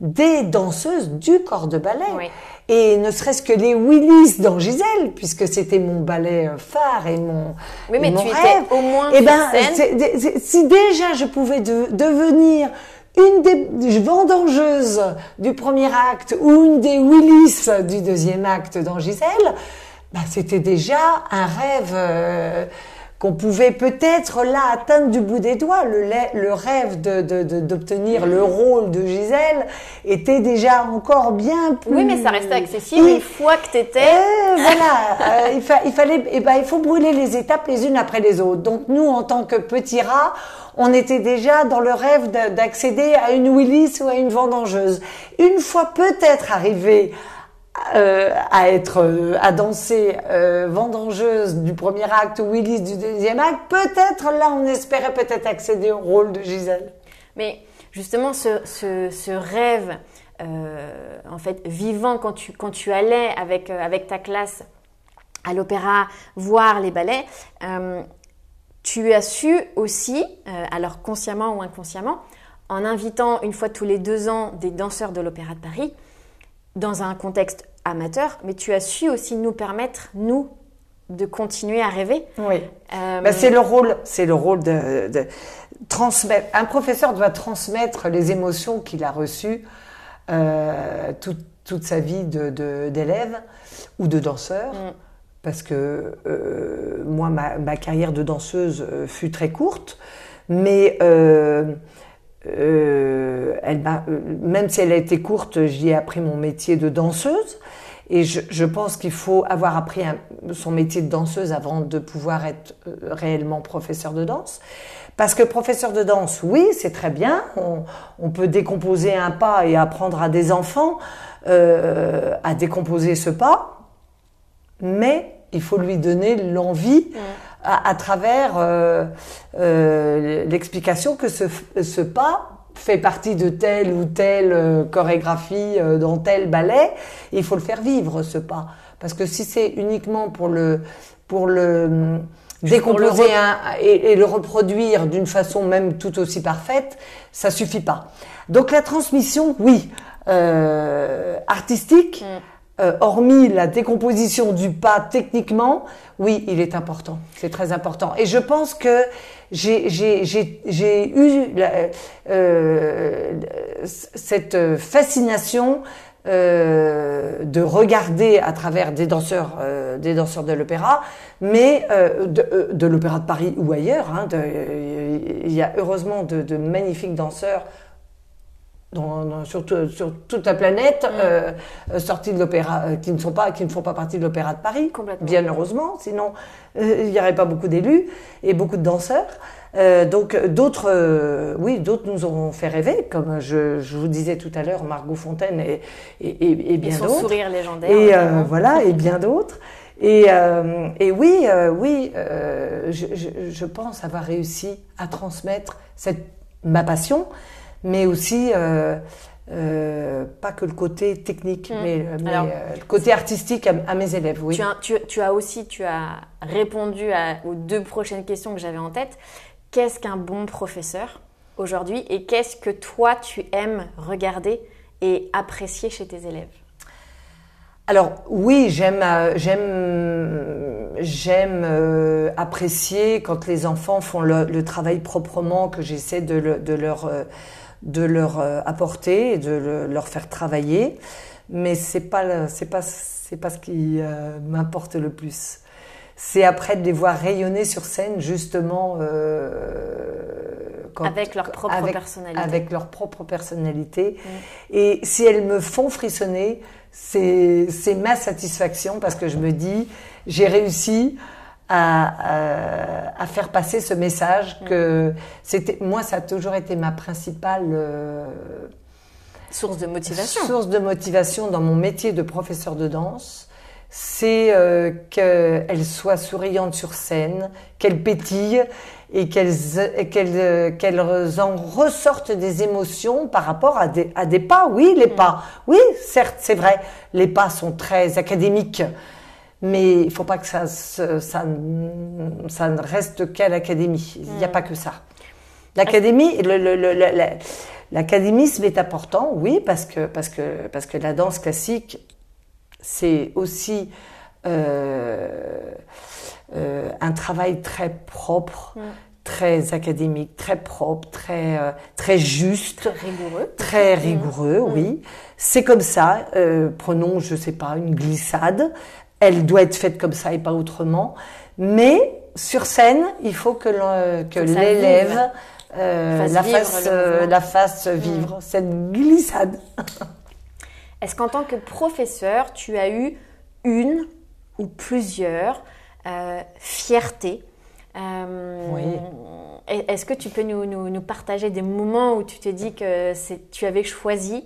des danseuses du corps de ballet. Oui. Et ne serait-ce que les Willis dans Giselle, puisque c'était mon ballet phare et mon Oui, mais mon tu rêve. Étais au moins et ben, c'est, c'est, si déjà je pouvais de, devenir une des vendangeuses du premier acte ou une des Willis du deuxième acte dans Giselle, ben, c'était déjà un rêve... Euh, qu'on pouvait peut-être là atteindre du bout des doigts. Le, le rêve de, de, de, d'obtenir le rôle de Giselle était déjà encore bien plus... Oui, mais ça restait accessible une fois que t'étais... Euh, voilà, euh, il, fa- il fallait... Eh ben, il faut brûler les étapes les unes après les autres. Donc nous, en tant que petits rats, on était déjà dans le rêve de, d'accéder à une Willis ou à une vendangeuse. Une fois peut-être arrivé euh, à être, euh, à danser euh, vendangeuse du premier acte ou Willis du deuxième acte, peut-être là on espérait peut-être accéder au rôle de Giselle. Mais justement ce, ce, ce rêve euh, en fait vivant quand tu, quand tu allais avec, euh, avec ta classe à l'opéra voir les ballets, euh, tu as su aussi, euh, alors consciemment ou inconsciemment, en invitant une fois tous les deux ans des danseurs de l'Opéra de Paris, dans un contexte amateur, mais tu as su aussi nous permettre, nous, de continuer à rêver. Oui, euh, ben, c'est le rôle, c'est le rôle de, de transmettre. Un professeur doit transmettre les émotions qu'il a reçues euh, toute, toute sa vie de, de, d'élève ou de danseur. Mm. Parce que euh, moi, ma, ma carrière de danseuse fut très courte, mais euh, euh, elle m'a, même si elle a été courte, j'y ai appris mon métier de danseuse. Et je, je pense qu'il faut avoir appris un, son métier de danseuse avant de pouvoir être réellement professeur de danse. Parce que professeur de danse, oui, c'est très bien. On, on peut décomposer un pas et apprendre à des enfants euh, à décomposer ce pas. Mais il faut lui donner l'envie mmh. à, à travers euh, euh, l'explication que ce, ce pas fait partie de telle ou telle euh, chorégraphie euh, dans tel ballet. Il faut le faire vivre, ce pas. Parce que si c'est uniquement pour le, pour le décomposer pour le un, et, et le reproduire d'une façon même tout aussi parfaite, ça suffit pas. Donc la transmission, oui, euh, artistique, mmh. Euh, hormis la décomposition du pas techniquement, oui, il est important. C'est très important. Et je pense que j'ai, j'ai, j'ai, j'ai eu la, euh, cette fascination euh, de regarder à travers des danseurs, euh, des danseurs de l'opéra, mais euh, de, de l'Opéra de Paris ou ailleurs. Hein, de, il y a heureusement de, de magnifiques danseurs. Dans, dans, sur, sur toute la planète, mmh. euh, sortis de l'opéra, euh, qui ne sont pas, qui ne font pas partie de l'Opéra de Paris, bien heureusement, sinon il euh, n'y aurait pas beaucoup d'élus et beaucoup de danseurs. Euh, donc d'autres, euh, oui, d'autres nous ont fait rêver, comme je, je vous disais tout à l'heure, Margot Fonteyn et, et, et, et bien et son d'autres. Sourire légendaire. Et euh, voilà, et bien d'autres. Et, euh, et oui, euh, oui, euh, je, je, je pense avoir réussi à transmettre cette ma passion. Mais aussi, euh, euh, pas que le côté technique, mmh. mais, mais Alors, euh, le côté artistique à, à mes élèves, oui. Tu as, tu, tu as aussi tu as répondu à, aux deux prochaines questions que j'avais en tête. Qu'est-ce qu'un bon professeur aujourd'hui et qu'est-ce que toi, tu aimes regarder et apprécier chez tes élèves ? Alors oui, j'aime, j'aime, j'aime euh, apprécier quand les enfants font le, le travail proprement que j'essaie de, le, de leur... Euh, de leur apporter et de leur faire travailler, mais c'est pas c'est pas c'est pas ce qui euh, m'importe le plus. C'est après de les voir rayonner sur scène justement euh, quand, avec leur propre avec, personnalité. Avec leur propre personnalité. Mmh. Et si elles me font frissonner, c'est c'est ma satisfaction parce que je me dis j'ai réussi. À, à, à faire passer ce message que c'était moi ça a toujours été ma principale euh, source de motivation source de motivation dans mon métier de professeur de danse, c'est euh, qu'elles soient souriantes sur scène, qu'elles pétillent et qu'elles qu'elles qu'elles en ressortent des émotions par rapport à des à des pas. Oui, les pas, oui, certes, c'est vrai, les pas sont très académiques. Mais il ne faut pas que ça, ça, ça, ça ne reste qu'à l'académie. Il n'y a pas que ça. L'académie, le, le, le, le, l'académisme est important, oui, parce que, parce que, parce que la danse classique, c'est aussi euh, euh, un travail très propre, mm. très académique, très propre, très, euh, très juste. Très rigoureux. Très rigoureux, mm. oui. C'est comme ça. Euh, prenons, je ne sais pas, une glissade. Elle doit être faite comme ça et pas autrement. Mais sur scène, il faut que, le, que l'élève euh, la, fasse, euh, la fasse vivre, mmh. cette glissade. Est-ce qu'en tant que professeur, tu as eu une ou plusieurs euh, fiertés ? Euh, oui. Est-ce que tu peux nous, nous, nous partager des moments où tu t'es dit que c'est, tu avais choisi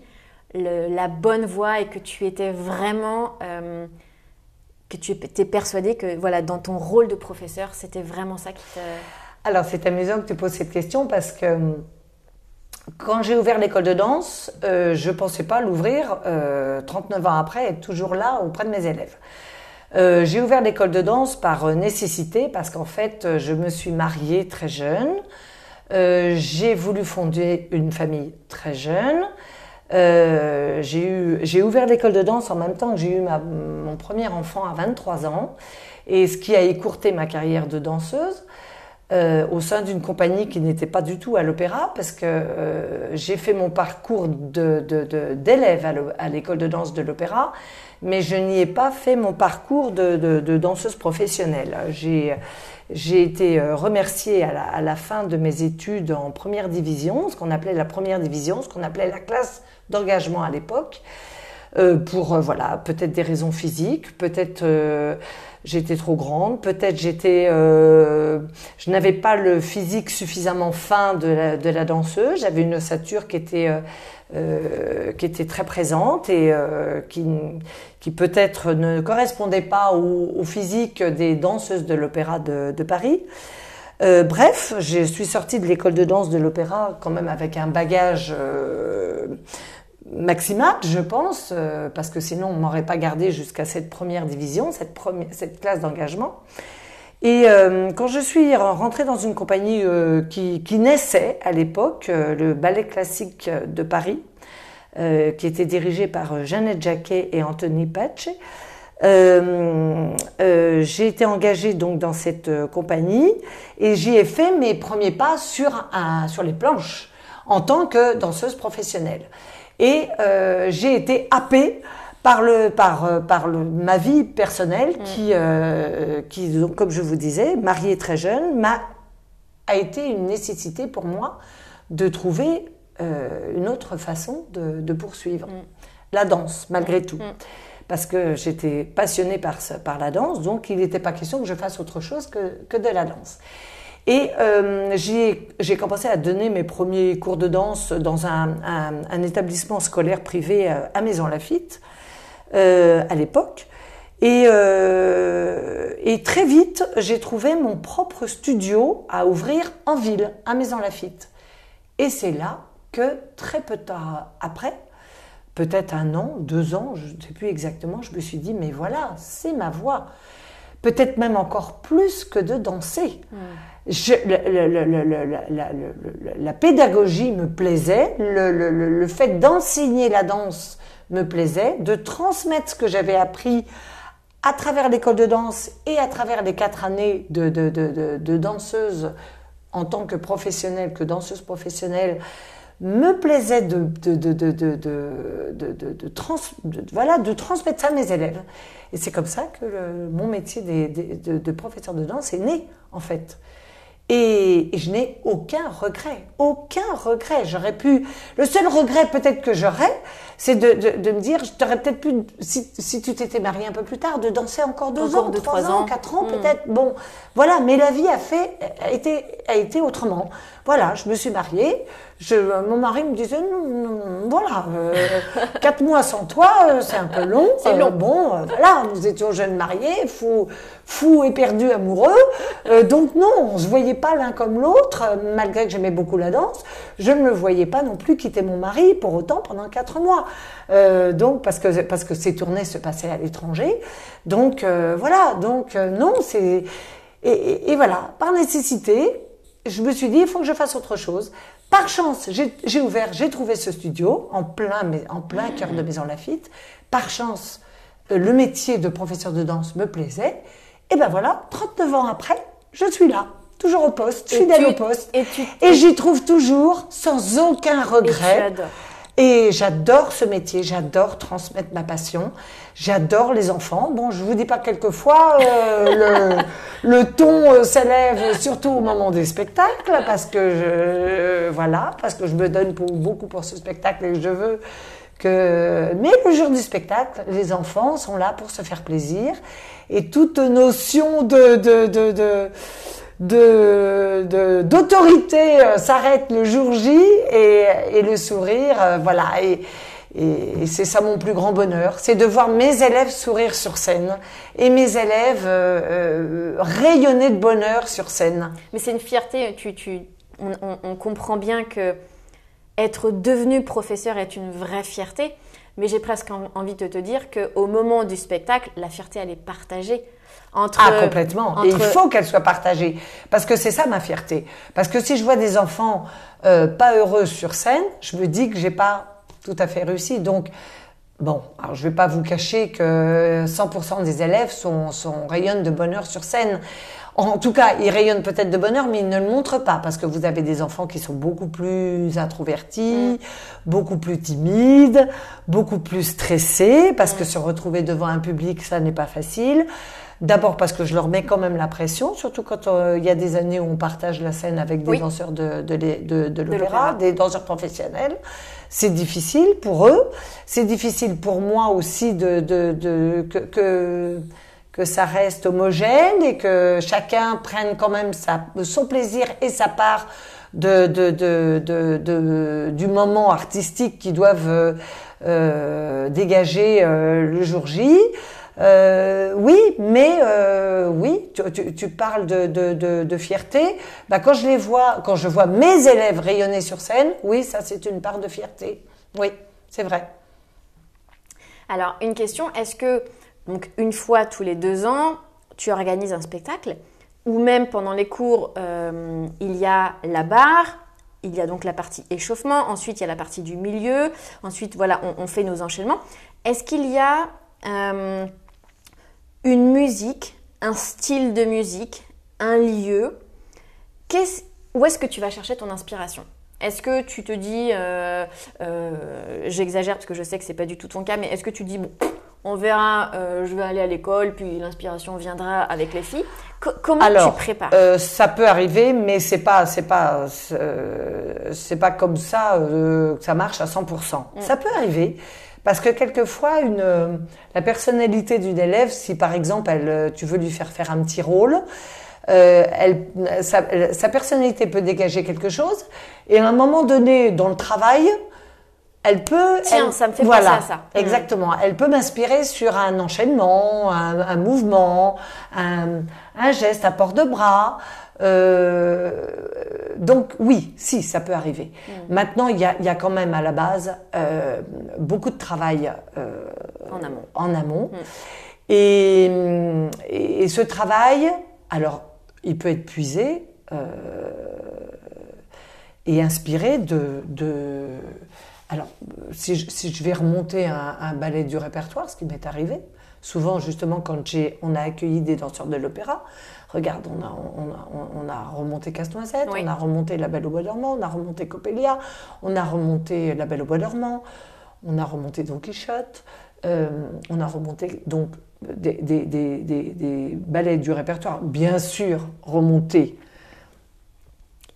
le, la bonne voie et que tu étais vraiment, euh, que tu étais persuadée que voilà, dans ton rôle de professeur, c'était vraiment ça qui t'a... Alors, c'est amusant que tu poses cette question parce que quand j'ai ouvert l'école de danse, euh, je ne pensais pas l'ouvrir euh, trente-neuf ans après, être toujours là auprès de mes élèves. Euh, j'ai ouvert l'école de danse par nécessité parce qu'en fait, je me suis mariée très jeune. Euh, j'ai voulu fonder une famille très jeune. Euh, j'ai eu, j'ai ouvert l'école de danse en même temps que j'ai eu ma, mon premier enfant à vingt-trois ans, et ce qui a écourté ma carrière de danseuse euh, au sein d'une compagnie qui n'était pas du tout à l'opéra, parce que euh, j'ai fait mon parcours de, de, de, d'élève à l'école de danse de l'opéra, mais je n'y ai pas fait mon parcours de, de, de danseuse professionnelle. J'ai... J'ai été remerciée à la, à la fin de mes études en première division, ce qu'on appelait la première division, ce qu'on appelait la classe d'engagement à l'époque, euh, pour euh, voilà, peut-être des raisons physiques, peut-être euh, j'étais trop grande, peut-être j'étais, euh, je n'avais pas le physique suffisamment fin de la, de la danseuse, j'avais une ossature qui était euh, Euh, qui était très présente et euh, qui, qui peut-être ne correspondait pas au, au physique des danseuses de l'Opéra de, de Paris. Euh, bref, je suis sortie de l'école de danse de l'Opéra quand même avec un bagage euh, maximal, je pense, euh, parce que sinon on ne m'aurait pas gardée jusqu'à cette première division, cette, première, cette classe d'engagement. Et euh, quand je suis rentrée dans une compagnie euh, qui, qui naissait à l'époque, euh, le Ballet Classique de Paris, euh, qui était dirigé par Jeannette Jacquet et Anthony Pache, euh, euh, j'ai été engagée donc dans cette euh, compagnie et j'y ai fait mes premiers pas sur, un, sur les planches en tant que danseuse professionnelle. Et euh, j'ai été happée par le par par le, ma vie personnelle qui euh, qui donc, comme je vous disais, mariée très jeune, m'a a été une nécessité pour moi de trouver euh, une autre façon de, de poursuivre mm. la danse malgré tout, mm. parce que j'étais passionnée par par la danse, donc il n'était pas question que je fasse autre chose que que de la danse. Et euh, j'ai, j'ai commencé à donner mes premiers cours de danse dans un, un, un établissement scolaire privé à Maisons-Laffitte, euh, à l'époque. Et, euh, et très vite, j'ai trouvé mon propre studio à ouvrir en ville, à Maisons-Laffitte. Et c'est là que, très peu de temps après, peut-être un an, deux ans, je ne sais plus exactement, je me suis dit « mais voilà, c'est ma voix ». Peut-être même encore plus que de danser. Mmh. Je, le, le, le, le, la, la, la pédagogie me plaisait, le, le, le fait d'enseigner la danse me plaisait, de transmettre ce que j'avais appris à travers l'école de danse et à travers les quatre années de, de, de, de, de danseuse en tant que professionnelle, que danseuse professionnelle, me plaisait de, de, de, de, de, de, de, de, trans, de, voilà, de transmettre ça à mes élèves. Et c'est comme ça que le, mon métier des, des, de, de professeur de danse est né, en fait. Et, et je n'ai aucun regret, aucun regret. J'aurais pu... Le seul regret peut-être que j'aurais, c'est de, de, de me dire, je t'aurais peut-être pu, si, si tu t'étais mariée un peu plus tard, de danser encore deux encore ans, deux, trois, trois ans, ans, quatre ans, mmh. peut-être. Bon, voilà, mais la vie a, fait, a, été, a été autrement. Voilà, je me suis mariée. Je, mon mari me disait, voilà, euh, quatre mois sans toi, euh, c'est un peu long. C'est long. Euh, bon, euh, voilà, nous étions jeunes mariés, fous, fous et perdus amoureux. Euh, donc non, on ne se voyait pas l'un comme l'autre, euh, malgré que j'aimais beaucoup la danse. Je ne me voyais pas non plus quitter mon mari pour autant pendant quatre mois. Euh, donc, parce que, parce que ces tournées se passaient à l'étranger. Donc, euh, voilà, donc euh, non, c'est... Et, et, et voilà, par nécessité, je me suis dit, il faut que je fasse autre chose. Par chance, j'ai, j'ai ouvert, j'ai trouvé ce studio en plein, en plein cœur de Maisons-Laffitte. Par chance, le métier de professeur de danse me plaisait. Et ben voilà, trente-neuf ans après, je suis là, toujours au poste, fidèle au poste. Et, tu, et j'y trouve toujours, sans aucun regret. Et j'adore ce métier, j'adore transmettre ma passion, j'adore les enfants. Bon, je vous dis pas quelquefois, euh, le, le ton euh, s'élève surtout au moment des spectacles, parce que je, euh, voilà, parce que je me donne pour, beaucoup pour ce spectacle et que je veux que. Mais le jour du spectacle, les enfants sont là pour se faire plaisir et toute notion de de de, de De, de, d'autorité euh, s'arrête le jour J et, et le sourire, euh, voilà. Et, Et, et c'est ça mon plus grand bonheur, c'est de voir mes élèves sourire sur scène et mes élèves euh, euh, rayonner de bonheur sur scène. Mais c'est une fierté, tu, tu, on, on, on comprend bien que être devenu professeur est une vraie fierté, mais j'ai presque envie de te dire qu'au moment du spectacle, la fierté, elle est partagée. Entre, ah, complètement. Entre... Et il faut qu'elle soit partagée. Parce que c'est ça ma fierté. Parce que si je vois des enfants euh, pas heureux sur scène, je me dis que j'ai pas tout à fait réussi. Donc, bon, alors je vais pas vous cacher que cent pour cent des élèves sont, sont, rayonnent de bonheur sur scène. En tout cas, ils rayonnent peut-être de bonheur, mais ils ne le montrent pas, parce que vous avez des enfants qui sont beaucoup plus introvertis, mmh. beaucoup plus timides, beaucoup plus stressés, parce mmh. que se retrouver devant un public, ça n'est pas facile. D'abord parce que je leur mets quand même la pression, surtout quand euh, y a des années où on partage la scène avec des oui. danseurs de, de, de, de l'opéra, de des danseurs professionnels. C'est difficile pour eux, c'est difficile pour moi aussi de, de, de, que... que que ça reste homogène et que chacun prenne quand même sa, son plaisir et sa part de, de, de, de, de, du moment artistique qu'ils doivent euh, euh, dégager euh, le jour J. Euh, oui, mais euh, oui, tu, tu, tu parles de, de, de, de fierté. Bah, quand je les vois, quand je vois mes élèves rayonner sur scène, oui, ça c'est une part de fierté. Oui, c'est vrai. Alors, une question, est-ce que donc, une fois tous les deux ans, tu organises un spectacle ou même pendant les cours, euh, il y a la barre, il y a donc la partie échauffement, ensuite il y a la partie du milieu, ensuite voilà, on, on fait nos enchaînements. Est-ce qu'il y a euh, une musique, un style de musique, un lieu ? Qu'est-ce, où est-ce que tu vas chercher ton inspiration ? Est-ce que tu te dis, euh, euh, j'exagère parce que je sais que ce n'est pas du tout ton cas, mais est-ce que tu dis, bon, on verra, euh, je vais aller à l'école, puis l'inspiration viendra avec les filles. Co- comment Alors, tu prépares ? euh, ça peut arriver, mais c'est pas, c'est pas, c'est, euh, c'est pas comme ça euh, que ça marche à cent pour cent. Mmh. Ça peut arriver, parce que quelquefois, une, euh, la personnalité d'une élève, si par exemple, elle, tu veux lui faire faire un petit rôle, Euh, elle, sa, sa personnalité peut dégager quelque chose et à un moment donné dans le travail elle peut tiens elle, ça me fait voilà, penser à ça exactement, elle peut m'inspirer sur un enchaînement, un, un mouvement, un, un geste, un port de bras euh, donc oui, si, ça peut arriver. Mmh. Maintenant il y a, y a quand même à la base euh, beaucoup de travail euh, en amont, en amont. Mmh. et, et, et ce travail, alors, il peut être puisé euh, et inspiré de... de... Alors, si je, si je vais remonter un, un ballet du répertoire, ce qui m'est arrivé, souvent, justement, quand j'ai, on a accueilli des danseurs de l'opéra, regarde, on a, on a, on a remonté Casse-Noisette, oui. on a remonté La Belle au Bois Dormant, on a remonté Copélia, on a remonté La Belle au Bois Dormant, on a remonté Don Quichotte, euh, on a remonté... donc Des, des, des, des, des ballets du répertoire, bien sûr, remontés.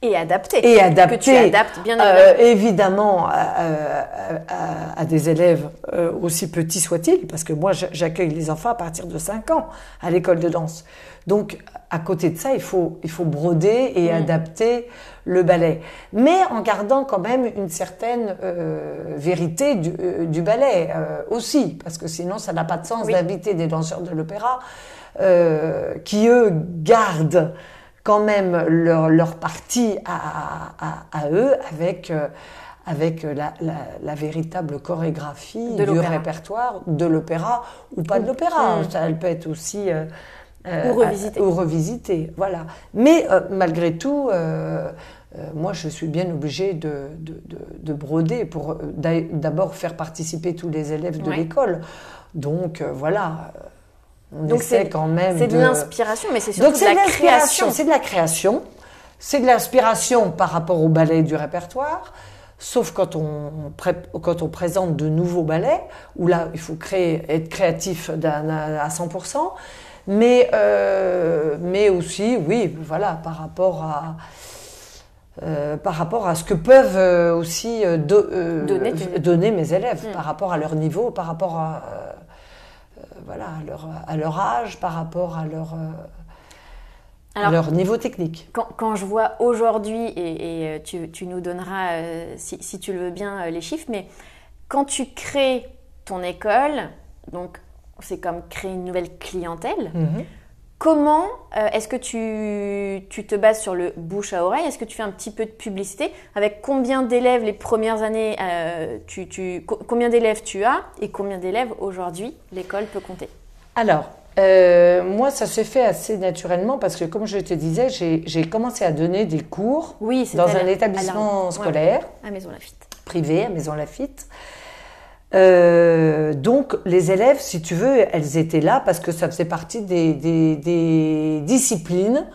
Et adaptés. Et adaptés. Que tu adaptes, bien euh, évidemment, à, à, à des élèves euh, aussi petits soient-ils, parce que moi, j'accueille les enfants à partir de cinq ans à l'école de danse. Donc, à côté de ça, il faut, il faut broder et mmh. adapter le ballet. Mais en gardant quand même une certaine euh, vérité du, euh, du ballet euh, aussi, parce que sinon, ça n'a pas de sens oui. d'inviter des danseurs de l'opéra euh, qui, eux, gardent quand même leur, leur partie à, à, à eux avec... Euh, avec la, la, la véritable chorégraphie du répertoire, de l'opéra ou pas ou, de l'opéra. Mmh. Ça, elle peut être aussi... Euh, euh, ou revisitée. Ou revisitée, voilà. Mais euh, malgré tout, euh, euh, moi, je suis bien obligée de, de, de, de broder pour d'abord faire participer tous les élèves de ouais. l'école. Donc, euh, voilà... On Donc essaie c'est, quand même c'est de... de l'inspiration, mais c'est surtout Donc c'est de, de la création. C'est de la création. C'est de l'inspiration par rapport au ballet du répertoire... Sauf quand on, pré- quand on présente de nouveaux ballets, où là, il faut créer, être créatif d'un, à cent pour cent, mais, euh, mais aussi, oui, voilà, par rapport à, euh, par rapport à ce que peuvent aussi de, euh, donner, des... donner mes élèves, mmh. par rapport à leur niveau, par rapport à, euh, voilà, à, leur, à leur âge, par rapport à leur... Euh, Alors, leur niveau technique. Quand, quand je vois aujourd'hui, et, et tu, tu nous donneras, euh, si, si tu le veux bien, les chiffres, mais quand tu crées ton école, donc c'est comme créer une nouvelle clientèle. Mmh. Comment euh, est-ce que tu, tu te bases sur le bouche à oreille? Est-ce que tu fais un petit peu de publicité? Avec combien d'élèves les premières années, euh, tu, tu, co- combien d'élèves tu as et combien d'élèves aujourd'hui l'école peut compter? Alors, euh, moi, ça s'est fait assez naturellement parce que, comme je te disais, j'ai, j'ai commencé à donner des cours oui, dans un la, établissement la, scolaire. Ouais, à Maisons-Laffitte. Privé, à Maisons-Laffitte. Euh, donc, les élèves, si tu veux, elles étaient là parce que ça faisait partie des, des, des disciplines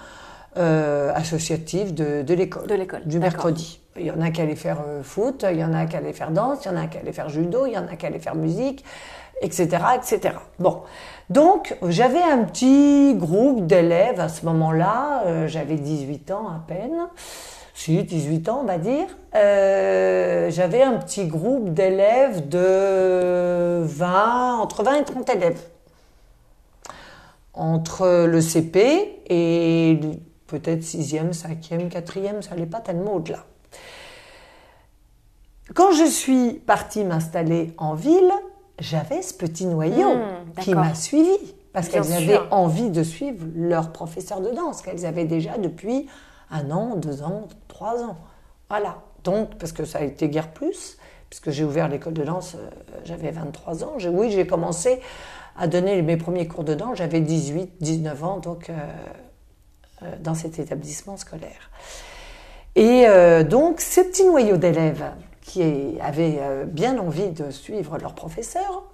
euh, associatives de, de l'école, de l'école. Du D'accord. mercredi. Il y en a qui allaient faire euh, foot, il y en a qui allaient faire danse, il y en a qui allaient faire judo, il y en a qui allaient faire musique, et cetera, et cetera. Bon, donc, j'avais un petit groupe d'élèves à ce moment-là, euh, j'avais dix-huit ans à peine. Si, dix-huit ans, on va dire. Euh, j'avais un petit groupe d'élèves de vingt, entre vingt et trente élèves. Entre le C P et peut-être sixième, cinquième, quatrième, ça n'allait pas tellement au-delà. Quand je suis partie m'installer en ville, j'avais ce petit noyau mmh, qui m'a suivie. Parce Bien qu'elles sûr. Avaient envie de suivre leur professeur de danse, qu'elles avaient déjà depuis... un an, deux ans, trois ans. Voilà. Donc, parce que ça a été guère plus, puisque j'ai ouvert l'école de danse, euh, j'avais vingt-trois ans. J'ai, oui, j'ai commencé à donner mes premiers cours de danse, j'avais dix-huit, dix-neuf ans, donc, euh, euh, dans cet établissement scolaire. Et euh, donc, ces petits noyaux d'élèves qui avaient euh, bien envie de suivre leur professeur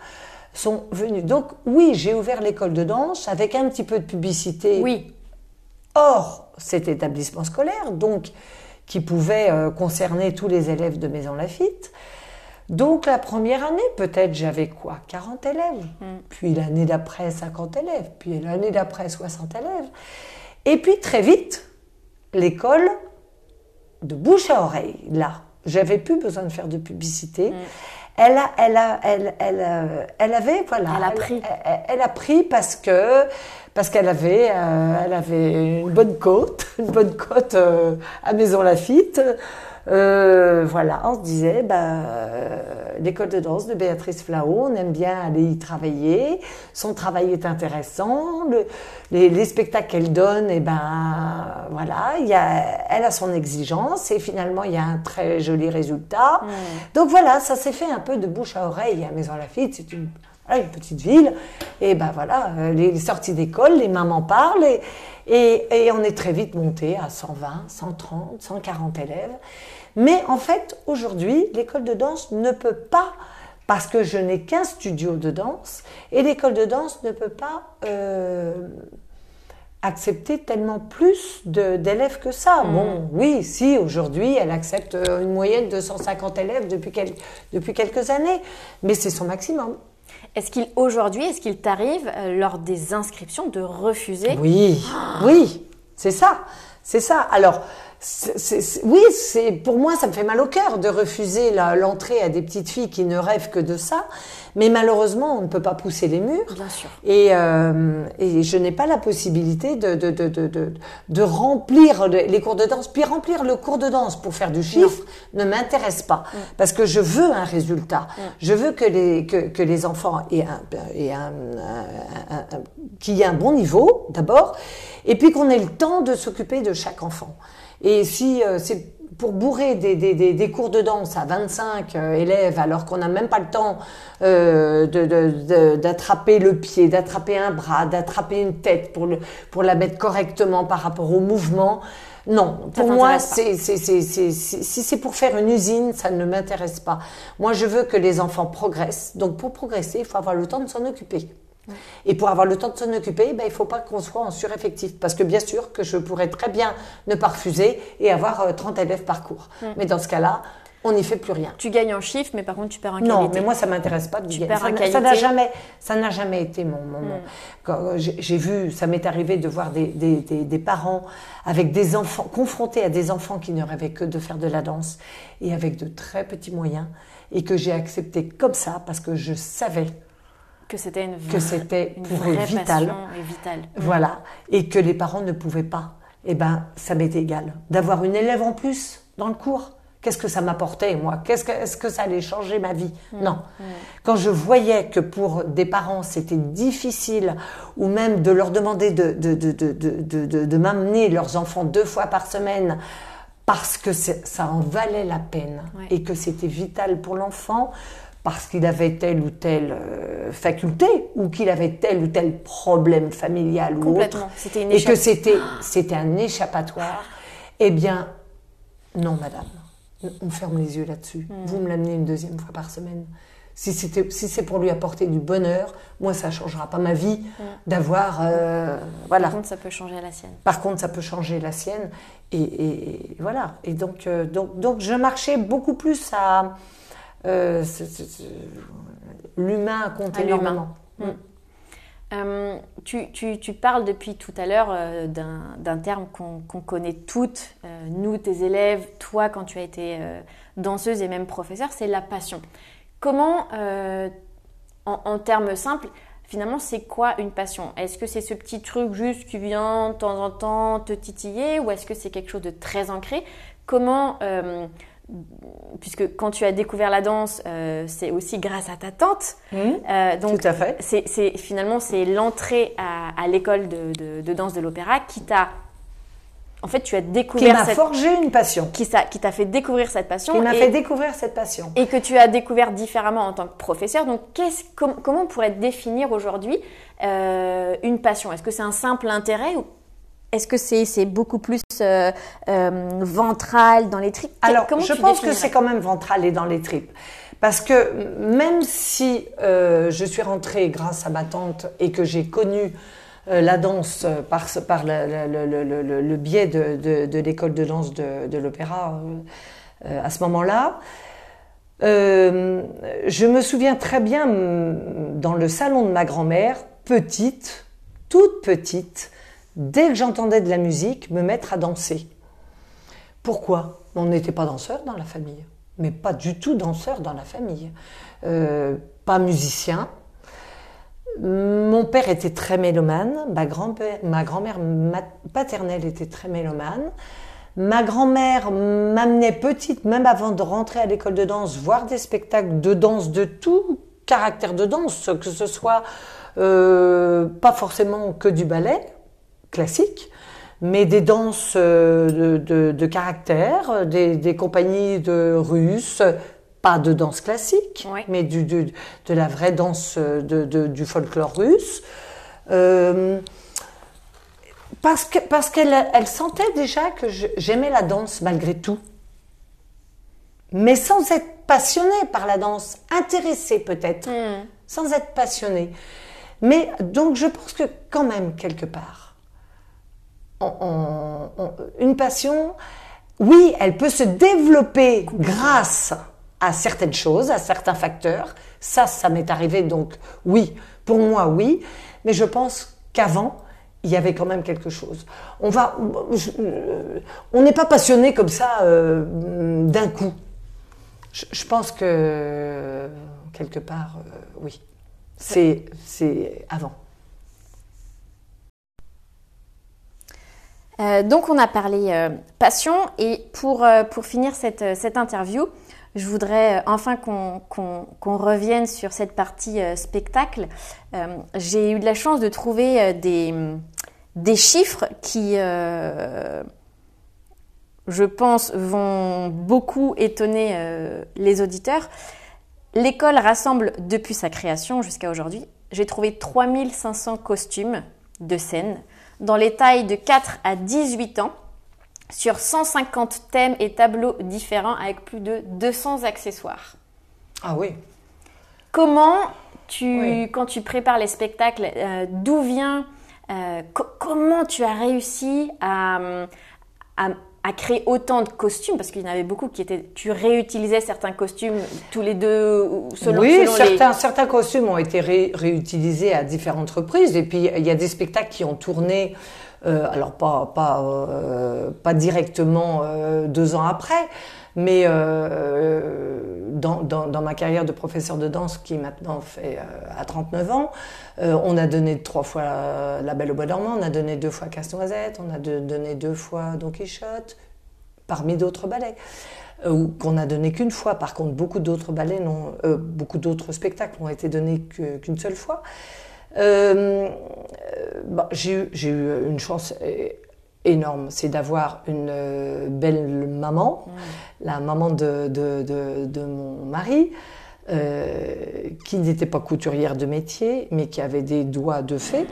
sont venus. Donc, oui, j'ai ouvert l'école de danse avec un petit peu de publicité. Oui. Or, cet établissement scolaire, donc, qui pouvait euh, concerner tous les élèves de Maisons-Laffitte. Donc, la première année, peut-être, j'avais quoi ? quarante élèves. Mmh. Puis l'année d'après, cinquante élèves. Puis l'année d'après, soixante élèves. Et puis, très vite, l'école de bouche à oreille, là. J'avais plus besoin de faire de publicité. Mmh. Elle, a, elle, a, elle, elle, elle avait, voilà. Elle a pris. Elle, elle, elle a pris parce que... Parce qu'elle avait, euh, elle avait une bonne côte, une bonne côte euh, à Maisons-Laffitte. Euh, voilà, on se disait, bah, euh, l'école de danse de Béatrice Flahault, on aime bien aller y travailler. Son travail est intéressant. Le, les, les spectacles qu'elle donne, et ben voilà, il y a, elle a son exigence et finalement il y a un très joli résultat. Mmh. Donc voilà, ça s'est fait un peu de bouche à oreille à Maisons-Laffitte. C'est une Voilà, une petite ville, et ben voilà, les sorties d'école, les mamans parlent, et, et, et on est très vite monté à cent vingt, cent trente, cent quarante élèves. Mais en fait, aujourd'hui, l'école de danse ne peut pas, parce que je n'ai qu'un studio de danse, et l'école de danse ne peut pas euh, accepter tellement plus de, d'élèves que ça. Mmh. Bon, oui, si, aujourd'hui, elle accepte une moyenne de cent cinquante élèves depuis, quel, depuis quelques années, mais c'est son maximum. Est-ce qu'il, aujourd'hui, est-ce qu'il t'arrive, euh, lors des inscriptions, de refuser ? Oui, oh oui, c'est ça, c'est ça. Alors, c'est, c'est, c'est, oui, c'est, pour moi, ça me fait mal au cœur de refuser la, l'entrée à des petites filles qui ne rêvent que de ça. Mais malheureusement, on ne peut pas pousser les murs. Bien sûr. Et, euh, et je n'ai pas la possibilité de, de, de, de, de, de remplir les cours de danse. Puis remplir le cours de danse pour faire du chiffre non. ne m'intéresse pas. Mm. Parce que je veux un résultat. Mm. Je veux que les, que, que les enfants aient un, aient un, un, un, un, qu'il y ait un bon niveau, d'abord. Et puis qu'on ait le temps de s'occuper de chaque enfant. Et si euh, c'est pour bourrer des, des, des, des cours de danse à vingt-cinq élèves, alors qu'on n'a même pas le temps euh, de, de, de, d'attraper le pied, d'attraper un bras, d'attraper une tête pour, le, pour la mettre correctement par rapport au mouvement. Non, pour moi, c'est, c'est, c'est, c'est, c'est, si c'est pour faire une usine, ça ne m'intéresse pas. Moi, je veux que les enfants progressent. Donc, pour progresser, il faut avoir le temps de s'en occuper. Et pour avoir le temps de s'en occuper, ben, il ne faut pas qu'on soit en sureffectif. Parce que bien sûr que je pourrais très bien ne pas refuser et avoir trente élèves par cours. Mm. Mais dans ce cas-là, on n'y fait plus rien. Tu gagnes en chiffre, mais par contre, tu perds en qualité. Non, mais moi, ça ne m'intéresse pas de tu gagner. Perds ça, en qualité. Ça, n'a jamais, ça n'a jamais été mon moment. Mm. Quand j'ai, j'ai vu, ça m'est arrivé de voir des, des, des, des parents avec des enfants, confrontés à des enfants qui ne rêvaient que de faire de la danse et avec de très petits moyens et que j'ai accepté comme ça parce que je savais que c'était une vraie, que c'était une pour vraie eux vital. Passion et vitale. Voilà. Et que les parents ne pouvaient pas. Eh bien, ça m'était égal. D'avoir une élève en plus dans le cours, Qu'est-ce que ça m'apportait, moi? Qu'est-ce que, est-ce que ça allait changer ma vie? mmh. Non. Mmh. Quand je voyais que pour des parents, c'était difficile, ou même de leur demander de, de, de, de, de, de, de m'amener leurs enfants deux fois par semaine, parce que ça en valait la peine, ouais. et que c'était vital pour l'enfant, parce qu'il avait telle ou telle faculté, ou qu'il avait tel ou tel problème familial ou autre, c'était une et échappe... que c'était, c'était un échappatoire, eh bien, non, madame. On ferme les yeux là-dessus. Mmh. Vous me l'amenez une deuxième fois par semaine. Si, c'était, si c'est pour lui apporter du bonheur, moi, ça ne changera pas ma vie mmh. d'avoir... Euh, voilà. Par contre, ça peut changer la sienne. Par contre, ça peut changer la sienne. Et, et, et voilà. Et donc, euh, donc, donc, je marchais beaucoup plus à... Euh, c'est, c'est, c'est, l'humain compte énormément. Mmh. Euh, tu, tu, tu parles depuis tout à l'heure euh, d'un, d'un terme qu'on, qu'on connaît toutes, euh, nous, tes élèves, toi, quand tu as été euh, danseuse et même professeure, c'est la passion. Comment, euh, en, en termes simples, finalement, c'est quoi une passion? Est-ce que c'est ce petit truc juste qui vient de temps en temps te titiller, ou est-ce que c'est quelque chose de très ancré? Comment... Euh, puisque quand tu as découvert la danse, euh, c'est aussi grâce à ta tante. Mmh, euh, donc tout à fait. C'est, c'est, finalement, c'est l'entrée à, à l'école de, de, de danse de l'opéra qui t'a... En fait, tu as découvert... Qui m'a cette, forgé une passion. Qui, ça, qui t'a fait découvrir cette passion. Qui m'a et, fait découvrir cette passion. Et que tu as découvert différemment en tant que professeur. Donc, qu'est-ce, com- comment on pourrait définir aujourd'hui euh, une passion? Est-ce que c'est un simple intérêt ou... Est-ce que c'est, c'est beaucoup plus euh, euh, ventral dans les tripes? Alors, Comment je pense que c'est quand même ventral et dans les tripes. Parce que même si euh, je suis rentrée grâce à ma tante et que j'ai connu euh, la danse par, par la, la, la, la, la, la, le biais de, de, de l'école de danse de, de l'opéra euh, à ce moment-là, euh, je me souviens très bien dans le salon de ma grand-mère, petite, toute petite, dès que j'entendais de la musique, me mettre à danser. Pourquoi? On n'était pas danseurs dans la famille, mais pas du tout danseurs dans la famille. Euh, pas musicien. Mon père était très mélomane, ma, ma grand-mère paternelle était très mélomane. Ma grand-mère m'amenait petite, même avant de rentrer à l'école de danse, voir des spectacles de danse de tout caractère de danse, que ce soit euh, pas forcément que du ballet, classique, mais des danses de, de, de caractère, des, des compagnies de russes, pas de danse classique, oui. mais du, du, de la vraie danse de, de, du folklore russe. Euh, parce que, parce qu'elle elle sentait déjà que je, j'aimais la danse malgré tout, mais sans être passionnée par la danse, intéressée peut-être, mmh. sans être passionnée. Mais donc je pense que quand même quelque part, On, on, on, une passion, oui, elle peut se développer grâce à certaines choses, à certains facteurs. Ça, ça m'est arrivé, donc oui, pour moi, oui. Mais je pense qu'avant, il y avait quand même quelque chose. On va, je, on n'est pas passionné comme ça euh, d'un coup. Je, je pense que quelque part, euh, oui, c'est, c'est avant. Euh, donc, on a parlé euh, passion et pour, euh, pour finir cette, cette interview, je voudrais euh, enfin qu'on, qu'on, qu'on revienne sur cette partie euh, spectacle. Euh, j'ai eu de la chance de trouver euh, des, des chiffres qui, euh, je pense, vont beaucoup étonner euh, les auditeurs. L'école rassemble depuis sa création jusqu'à aujourd'hui, j'ai trouvé trois mille cinq cents costumes de scène dans les tailles de quatre à dix-huit ans, sur cent cinquante thèmes et tableaux différents avec plus de deux cents accessoires. Ah oui. Comment tu, oui. quand tu prépares les spectacles, euh, d'où vient, euh, co- comment tu as réussi à, à, à créer autant de costumes? Parce qu'il y en avait beaucoup qui étaient, tu réutilisais certains costumes tous les deux, selon, oui, selon certains, les… Oui, certains costumes ont été ré- réutilisés à différentes reprises. Et puis, il y a des spectacles qui ont tourné, euh, alors pas, pas, euh, pas directement euh, deux ans après, mais euh, dans, dans, dans ma carrière de professeur de danse, qui maintenant fait euh, à trente-neuf ans, euh, on a donné trois fois euh, La Belle au Bois Dormant, on a donné deux fois Casse-Noisette, on a de, donné deux fois Don Quichotte, parmi d'autres ballets. ou qu'on a donné qu'une fois. Par contre, beaucoup d'autres ballets, n'ont, euh, beaucoup d'autres spectacles n'ont été donnés que, qu'une seule fois. Euh, bah, j'ai, j'ai eu une chance énorme, c'est d'avoir une belle maman, mmh. la maman de, de, de, de mon mari, euh, qui n'était pas couturière de métier, mais qui avait des doigts de fée.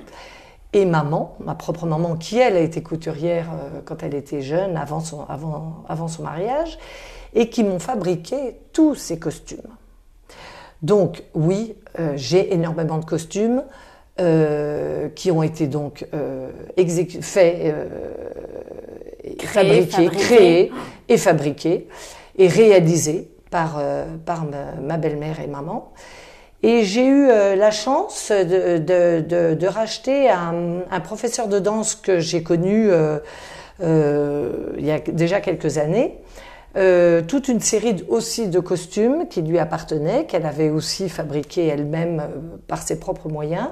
Et maman, ma propre maman, qui elle a été couturière euh, quand elle était jeune, avant son, avant, avant son mariage, et qui m'ont fabriqué tous ces costumes. Donc oui, euh, j'ai énormément de costumes euh, qui ont été donc euh, exécu- faits, euh, créé, fabriqués, fabriqué. créés et fabriqués et réalisés par, euh, par ma, ma belle-mère et maman. Et j'ai eu euh, la chance de, de, de, de racheter un, un professeur de danse que j'ai connu euh, euh, il y a déjà quelques années, euh, toute une série de, aussi de costumes qui lui appartenaient, qu'elle avait aussi fabriqués elle-même euh, par ses propres moyens,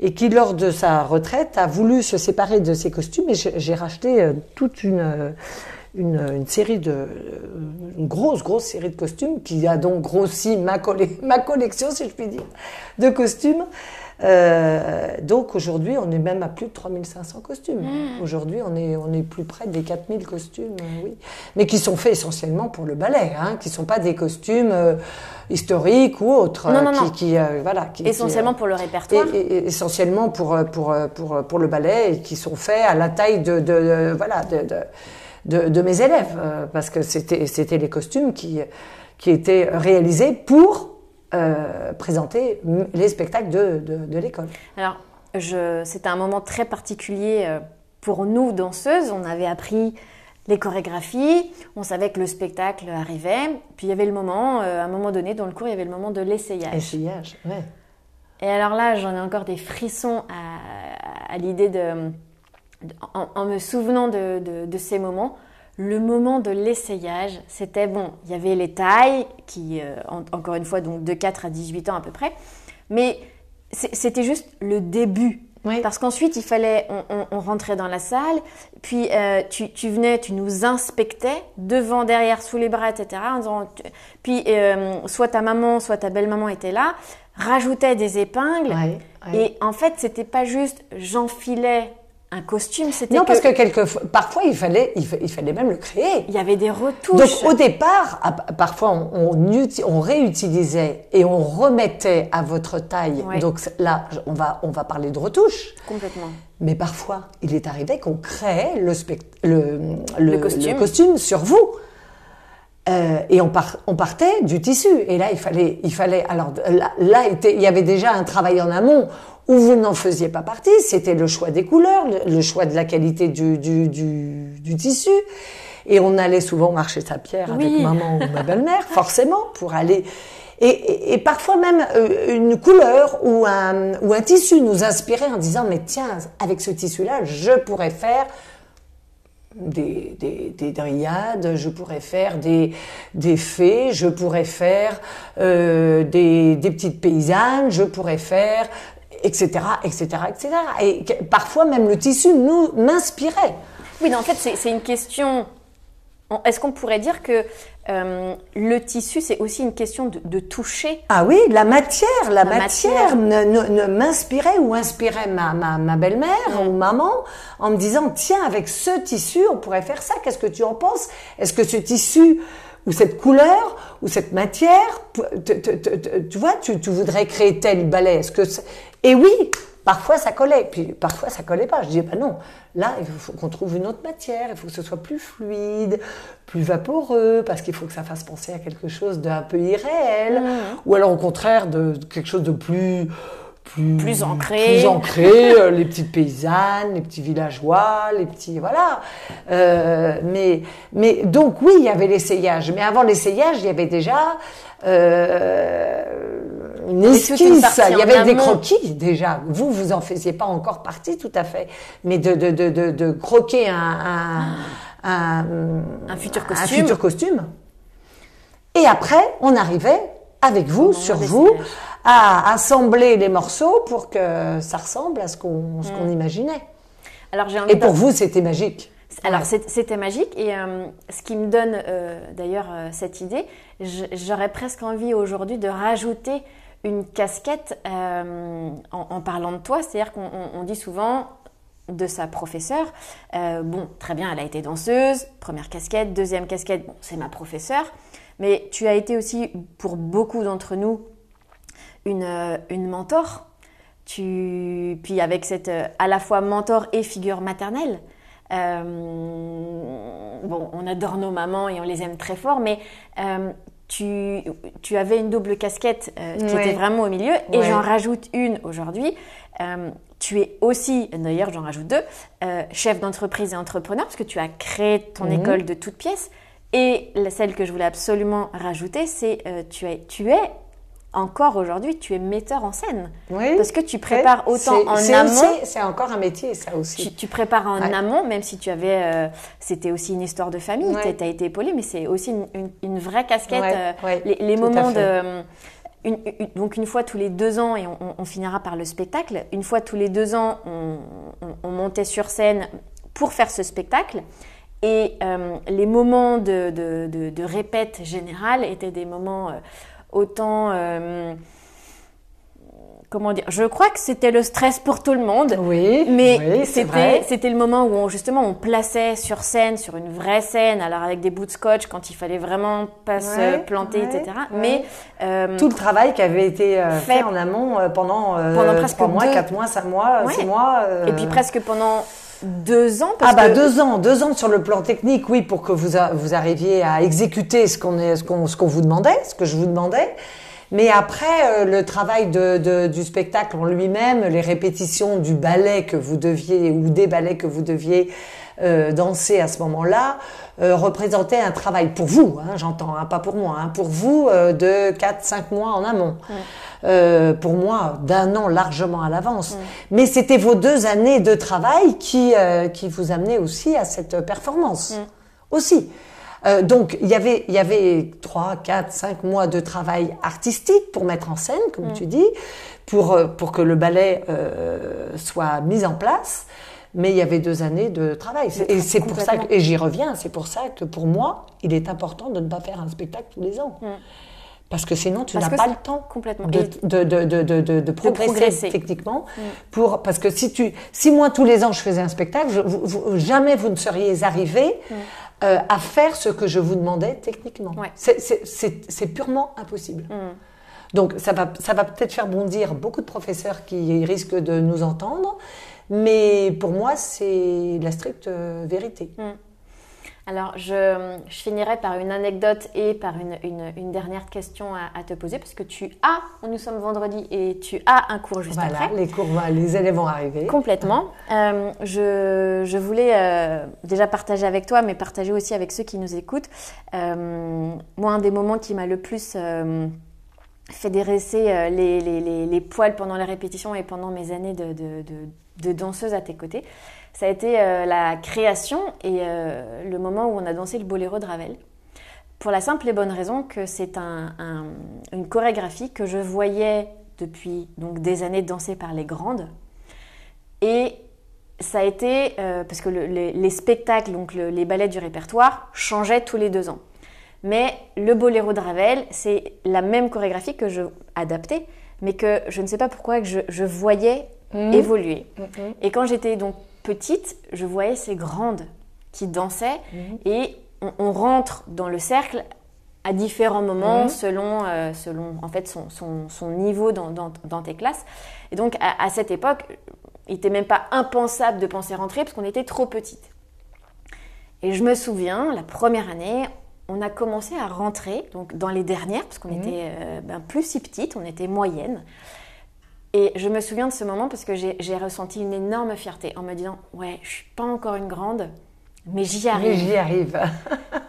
et qui, lors de sa retraite, a voulu se séparer de ses costumes. Et j'ai, j'ai racheté euh, toute une... Euh, Une, une série de, une grosse, grosse série de costumes qui a donc grossi ma, collé, ma collection, si je puis dire, de costumes. Euh, donc aujourd'hui, on est même à plus de trois mille cinq cents costumes. Mmh. Aujourd'hui, on est, on est plus près des quatre mille costumes, oui. Mais qui sont faits essentiellement pour le ballet, hein, qui ne sont pas des costumes euh, historiques ou autres. Non, non, qui, non. Qui, euh, voilà, qui, essentiellement qui, euh, pour le répertoire. Et, et, essentiellement pour, pour, pour, pour, pour le ballet, et qui sont faits à la taille de, de, de, voilà, de, de De, de mes élèves, euh, parce que c'était, c'était les costumes qui, qui étaient réalisés pour euh, présenter les spectacles de, de, de l'école. Alors, je, c'était un moment très particulier pour nous, danseuses. On avait appris les chorégraphies, on savait que le spectacle arrivait, puis il y avait le moment, euh, à un moment donné, dans le cours, il y avait le moment de l'essayage. Essayage, ouais. Et alors là, j'en ai encore des frissons à, à l'idée de... En, en me souvenant de, de, de ces moments, le moment de l'essayage, c'était bon, il y avait les tailles, qui, euh, en, encore une fois, donc de quatre à dix-huit ans à peu près, mais c'était juste le début. Oui. Parce qu'ensuite, il fallait, on, on, on rentrait dans la salle, puis euh, tu, tu venais, tu nous inspectais, devant, derrière, sous les bras, et cetera. En disant, tu, puis euh, soit ta maman, soit ta belle-maman était là, rajoutait des épingles, oui, oui. Et en fait, c'était pas juste j'enfilais un costume, c'était non, que... parce que quelquefois, parfois, il fallait, il, fa... il fallait même le créer. Il y avait des retouches. Donc, au départ, à... parfois, on, on, uti... on réutilisait et on remettait à votre taille. Ouais. Donc là, on va, on va parler de retouches. Complètement. Mais parfois, il est arrivé qu'on créait le, spect... le, le, le, costume. le costume sur vous. Euh, et on, par, on partait du tissu. Et là, il fallait, il fallait. Alors là, là était, il y avait déjà un travail en amont où vous n'en faisiez pas partie. C'était le choix des couleurs, le, le choix de la qualité du, du, du, du tissu. Et on allait souvent marcher sa pierre oui. avec maman ou ma belle-mère, forcément, pour aller. Et, et, et parfois même une couleur ou un, ou un tissu nous inspirait en disant mais tiens, avec ce tissu-là, je pourrais faire. Des, des, des dryades, je pourrais faire des, des fées, je pourrais faire euh, des, des petites paysannes, je pourrais faire, et cetera, et cetera, et cetera. Et parfois, même le tissu nous m'inspirait. Oui, non, en fait, c'est, c'est une question... Est-ce qu'on pourrait dire que euh, le tissu, c'est aussi une question de, de toucher ? Ah oui, la matière, la, la matière, matière. Ne, ne, ne m'inspirait ou inspirait ma, ma, ma belle-mère mmh. ou maman en me disant « Tiens, avec ce tissu, on pourrait faire ça, qu'est-ce que tu en penses ? Est-ce que ce tissu ou cette couleur ou cette matière, te, te, te, te, tu vois, tu, tu voudrais créer tel ballet ?» Est-ce que c'est... Et oui, parfois ça collait, puis parfois ça collait pas. Je disais bah non, là il faut qu'on trouve une autre matière, il faut que ce soit plus fluide, plus vaporeux, parce qu'il faut que ça fasse penser à quelque chose d'un peu irréel, mmh. ou alors au contraire de quelque chose de plus plus, plus ancré, plus ancré euh, les petites paysannes, les petits villageois, les petits voilà. Euh, mais mais donc oui il y avait l'essayage, mais avant l'essayage il y avait déjà euh, une esquisse, il y avait des croquis déjà. Vous, vous en faisiez pas encore partie tout à fait, mais de de de de, de croquer un un, ah. un un futur costume. Un futur costume. Et après, on arrivait avec vous, on sur vous, essayé. à assembler les morceaux pour que ça ressemble à ce qu'on ce mmh. qu'on imaginait. Alors j'ai envie. Et de... pour vous, c'était magique. Alors, ouais. c'était magique et euh, ce qui me donne euh, d'ailleurs euh, cette idée, j'aurais presque envie aujourd'hui de rajouter une casquette euh, en, en parlant de toi. C'est-à-dire qu'on on, on dit souvent de sa professeure, euh, bon, très bien, elle a été danseuse, première casquette, deuxième casquette, bon, c'est ma professeure. Mais tu as été aussi, pour beaucoup d'entre nous, une, une mentor. Tu, puis avec cette à la fois mentor et figure maternelle. Euh, bon, on adore nos mamans et on les aime très fort, mais euh, tu, tu avais une double casquette euh, qui ouais. était vraiment au milieu. Et ouais. j'en rajoute une aujourd'hui. Euh, tu es aussi, d'ailleurs j'en rajoute deux, euh, chef d'entreprise et entrepreneur, parce que tu as créé ton mmh. école de toutes pièces. Et celle que je voulais absolument rajouter, c'est euh, tu es, tu es encore aujourd'hui, tu es metteur en scène. Oui. Parce que tu prépares oui. autant en amont. Aussi, c'est encore un métier, ça aussi. Tu, tu prépares en ouais. amont, même si tu avais... Euh, c'était aussi une histoire de famille, ouais. tu as été épaulée, mais c'est aussi une, une, une vraie casquette. Ouais. Euh, ouais. Les, les moments de... Une, une, donc, une fois tous les deux ans, et on, on, on finira par le spectacle, une fois tous les deux ans, on, on, on montait sur scène pour faire ce spectacle. Et euh, les moments de, de, de, de répète générale étaient des moments euh, autant... Euh, comment dire ? Je crois que c'était le stress pour tout le monde. Oui, mais oui, c'était, c'est vrai. C'était le moment où on, justement on plaçait sur scène, sur une vraie scène, alors avec des bouts de scotch quand il fallait vraiment pas ouais, se planter, ouais, et cetera. Ouais. Mais euh, tout le travail qui avait été euh, fait, fait en amont euh, pendant, euh, pendant presque trois mois, deux... quatre mois, cinq mois, ouais. six mois. Euh... Et puis presque pendant... Deux ans parce Ah bah que... deux ans, deux ans sur le plan technique, oui, pour que vous, a, vous arriviez à exécuter ce qu'on, est, ce, qu'on, ce qu'on vous demandait, ce que je vous demandais. Mais après, euh, le travail de, de, du spectacle en lui-même, les répétitions du ballet que vous deviez, ou des ballets que vous deviez euh, danser à ce moment-là, euh, représentait un travail pour vous, hein, j'entends, hein, pas pour moi, hein, pour vous euh, de quatre cinq mois en amont. Ouais. Euh, pour moi, d'un an largement à l'avance. Mmh. Mais c'était vos deux années de travail qui, euh, qui vous amenaient aussi à cette performance. Mmh. Aussi. Euh, donc, il y avait, il y avait trois, quatre, cinq mois de travail artistique pour mettre en scène, comme mmh. tu dis, pour, pour que le ballet euh, soit mis en place. Mais il y avait deux années de travail. Et c'est pour ça que, et j'y reviens, c'est pour ça que pour moi, il est important de ne pas faire un spectacle tous les ans. Mmh. Parce que sinon, tu parce n'as pas le temps complètement de, de, de, de, de, de, de progresser, progresser techniquement. Mm. Pour, parce que si, tu, si moi, tous les ans, je faisais un spectacle, je, vous, jamais vous ne seriez arrivés mm. euh, à faire ce que je vous demandais techniquement. Ouais. C'est, c'est, c'est, c'est purement impossible. Mm. Donc, ça va, ça va peut-être faire bondir beaucoup de professeurs qui risquent de nous entendre. Mais pour moi, c'est la stricte vérité. Mm. Alors, je, je finirai par une anecdote et par une, une, une dernière question à, à te poser parce que tu as, nous sommes vendredi et tu as un cours juste voilà, après. Les cours, les élèves vont arriver. Complètement. Euh, je, je voulais euh, déjà partager avec toi, mais partager aussi avec ceux qui nous écoutent. Euh, moi, un des moments qui m'a le plus euh, fait dresser euh, les, les, les, les poils pendant les répétitions et pendant mes années de, de, de, de danseuse à tes côtés, ça a été euh, la création et euh, le moment où on a dansé le Boléro de Ravel. Pour la simple et bonne raison que c'est un, un, une chorégraphie que je voyais depuis donc, des années dansée par les grandes. Et ça a été, euh, parce que le, les, les spectacles, donc le, les ballets du répertoire, changeaient tous les deux ans. Mais le Boléro de Ravel, c'est la même chorégraphie que je adaptais, mais que je ne sais pas pourquoi que je, je voyais mmh. évoluer. Mmh. Et quand j'étais donc petite, je voyais ces grandes qui dansaient mmh. et on, on rentre dans le cercle à différents moments mmh. selon, euh, selon en fait, son, son, son niveau dans, dans, dans tes classes. Et donc, à, à cette époque, il n'était même pas impensable de penser rentrer parce qu'on était trop petite. Et je me souviens, la première année, on a commencé à rentrer donc dans les dernières parce qu'on mmh. était euh, ben, plus si petite, on était moyenne. Et je me souviens de ce moment parce que j'ai, j'ai ressenti une énorme fierté en me disant « Ouais, je ne suis pas encore une grande, mais j'y arrive. » Mais j'y arrive.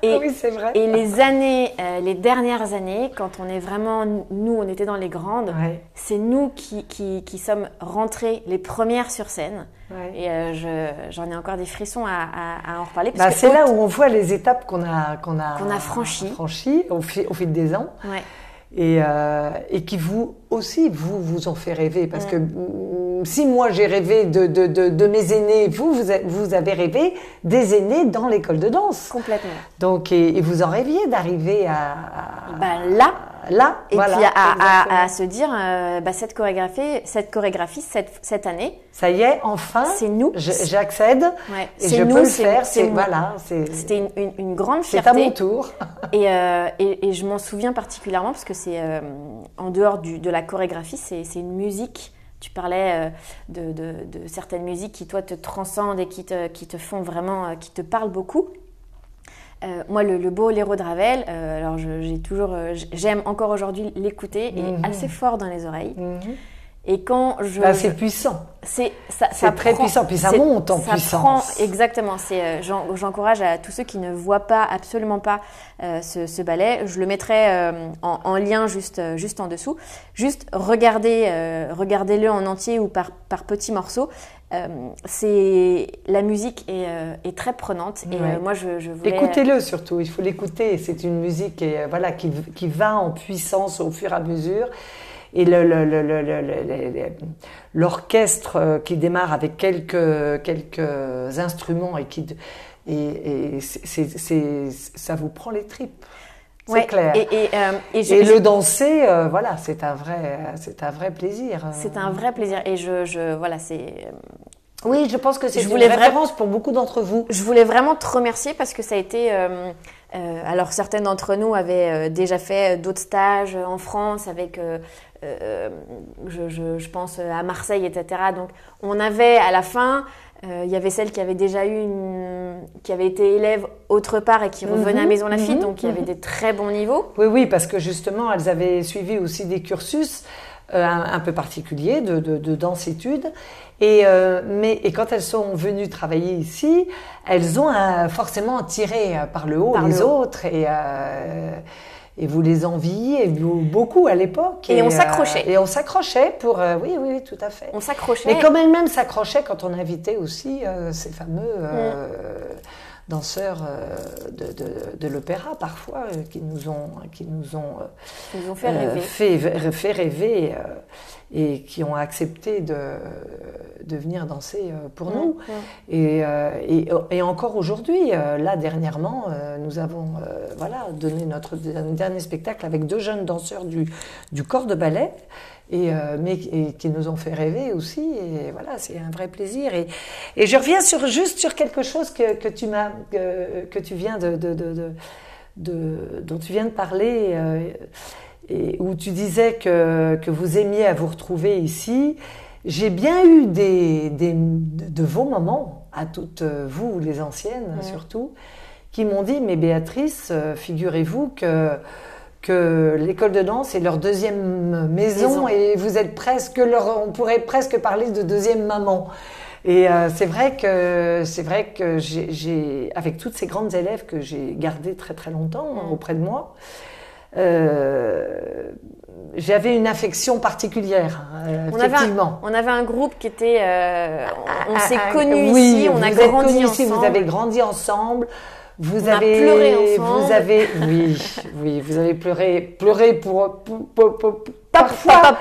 Et, oui, c'est vrai. Et les années, euh, les dernières années, quand on est vraiment… Nous, on était dans les grandes. Ouais. C'est nous qui, qui, qui sommes rentrées les premières sur scène. Ouais. Et euh, je, j'en ai encore des frissons à, à, à en reparler. Parce bah, que c'est autre... là où on voit les étapes qu'on a, qu'on a, qu'on a franchies franchi au, fi, au fil des ans. Ouais. Et, euh, et qui vous aussi, vous vous en fait rêver. Parce mmh. que si moi j'ai rêvé de, de, de, de mes aînés, vous, vous, vous avez rêvé des aînés dans l'école de danse. Complètement. Donc, et, et vous en rêviez d'arriver à... Ben là, là, et voilà, puis à, à, à se dire, euh, bah, cette chorégraphie, cette, chorégraphie cette, cette année... Ça y est, enfin, c'est nous. J'accède ouais. et je nous, peux le faire. C'est, c'est voilà, c'est, c'était une, une, une grande fierté. C'est à mon tour. et, euh, et, et je m'en souviens particulièrement parce que c'est, euh, en dehors du, de la chorégraphie, c'est, c'est une musique. Tu parlais euh, de, de, de certaines musiques qui, toi, te transcendent et qui te, qui te font vraiment, euh, qui te parlent beaucoup. Euh, moi, le, le Bolero de Ravel, euh, alors je, j'ai toujours, euh, j'aime encore aujourd'hui l'écouter, et mm-hmm. assez fort dans les oreilles. Mm-hmm. Et quand je, ben, c'est puissant. C'est ça, c'est ça très prend, puissant, puis ça monte en ça puissance. Prend, exactement. C'est, euh, j'en, j'encourage à tous ceux qui ne voient pas, absolument pas euh, ce, ce ballet. Je le mettrai euh, en, en lien juste, juste en dessous. Juste regardez, euh, regardez-le en entier ou par, par petits morceaux. Euh, c'est la musique est, euh, est très prenante et ouais. euh, moi je, je voulais... Écoutez-le surtout, il faut l'écouter. C'est une musique et, euh, voilà qui, qui va en puissance au fur et à mesure. Et le, le, le, le, le, le, l'orchestre qui démarre avec quelques, quelques instruments et qui et, et c'est, c'est, ça vous prend les tripes, c'est ouais, clair. Et, et, euh, et, je, et je, le danser, euh, voilà, c'est un vrai, c'est un vrai plaisir. C'est un vrai plaisir. Et je, je voilà, c'est. Oui, je pense que c'est je une référence vra... pour beaucoup d'entre vous. Je voulais vraiment te remercier parce que ça a été. Euh, euh, alors certaines d'entre nous avaient déjà fait d'autres stages en France avec. Euh, Euh, je, je, je pense à Marseille, et cetera. Donc, on avait à la fin, il euh, y avait celle qui avait déjà eu, une, qui avait été élève autre part et qui revenait mmh, à Maisons-Laffitte, mmh, donc il y avait mmh. des très bons niveaux. Oui, oui, parce que justement, elles avaient suivi aussi des cursus euh, un, un peu particuliers de, de, de danse-études. Et, euh, mais, et quand elles sont venues travailler ici, elles ont euh, forcément tiré euh, par le haut par les le haut. autres et... Euh, Et vous les enviez beaucoup à l'époque. Et, et on s'accrochait. Euh, et on s'accrochait pour... Euh, oui, oui, oui, tout à fait. On s'accrochait. Mais comme elles-mêmes s'accrochaient quand on invitait aussi euh, ces fameux euh, mmh. danseurs euh, de, de, de l'opéra, parfois, euh, qui nous ont... Qui nous ont, euh, Ils ont fait euh, rêver. Fait, fait rêver euh, et qui ont accepté de, de venir danser pour mmh. nous. Mmh. Et, euh, et, et encore aujourd'hui, là, dernièrement, nous avons euh, voilà, donné notre dernier spectacle avec deux jeunes danseurs du, du corps de ballet, et, euh, mais et, qui nous ont fait rêver aussi. Et voilà, c'est un vrai plaisir. Et, et je reviens sur, juste sur quelque chose que, que, tu, m'as, que, que tu viens de, de, de, de, de, dont tu viens de parler. Euh, Et où tu disais que, que vous aimiez à vous retrouver ici. J'ai bien eu des, des, de vos moments, à toutes vous, les anciennes ouais. surtout, qui m'ont dit « Mais Béatrice, figurez-vous que, que l'école de danse est leur deuxième maison, maison. Et vous êtes presque leur, on pourrait presque parler de deuxième maman. » Et euh, c'est vrai que c'est vrai que j'ai, j'ai avec toutes ces grandes élèves que j'ai gardées très très longtemps hein, auprès de moi, Euh, j'avais une affection particulière, euh, on effectivement. Avait un, on avait un groupe qui était... Euh, on, on s'est connus oui, ici, on a grandi ensemble. Ici, vous avez grandi ensemble. Vous on avez, a pleuré ensemble. Vous avez, oui, oui, vous avez pleuré, pleuré pour... pour, pour, pour parfois, parfois,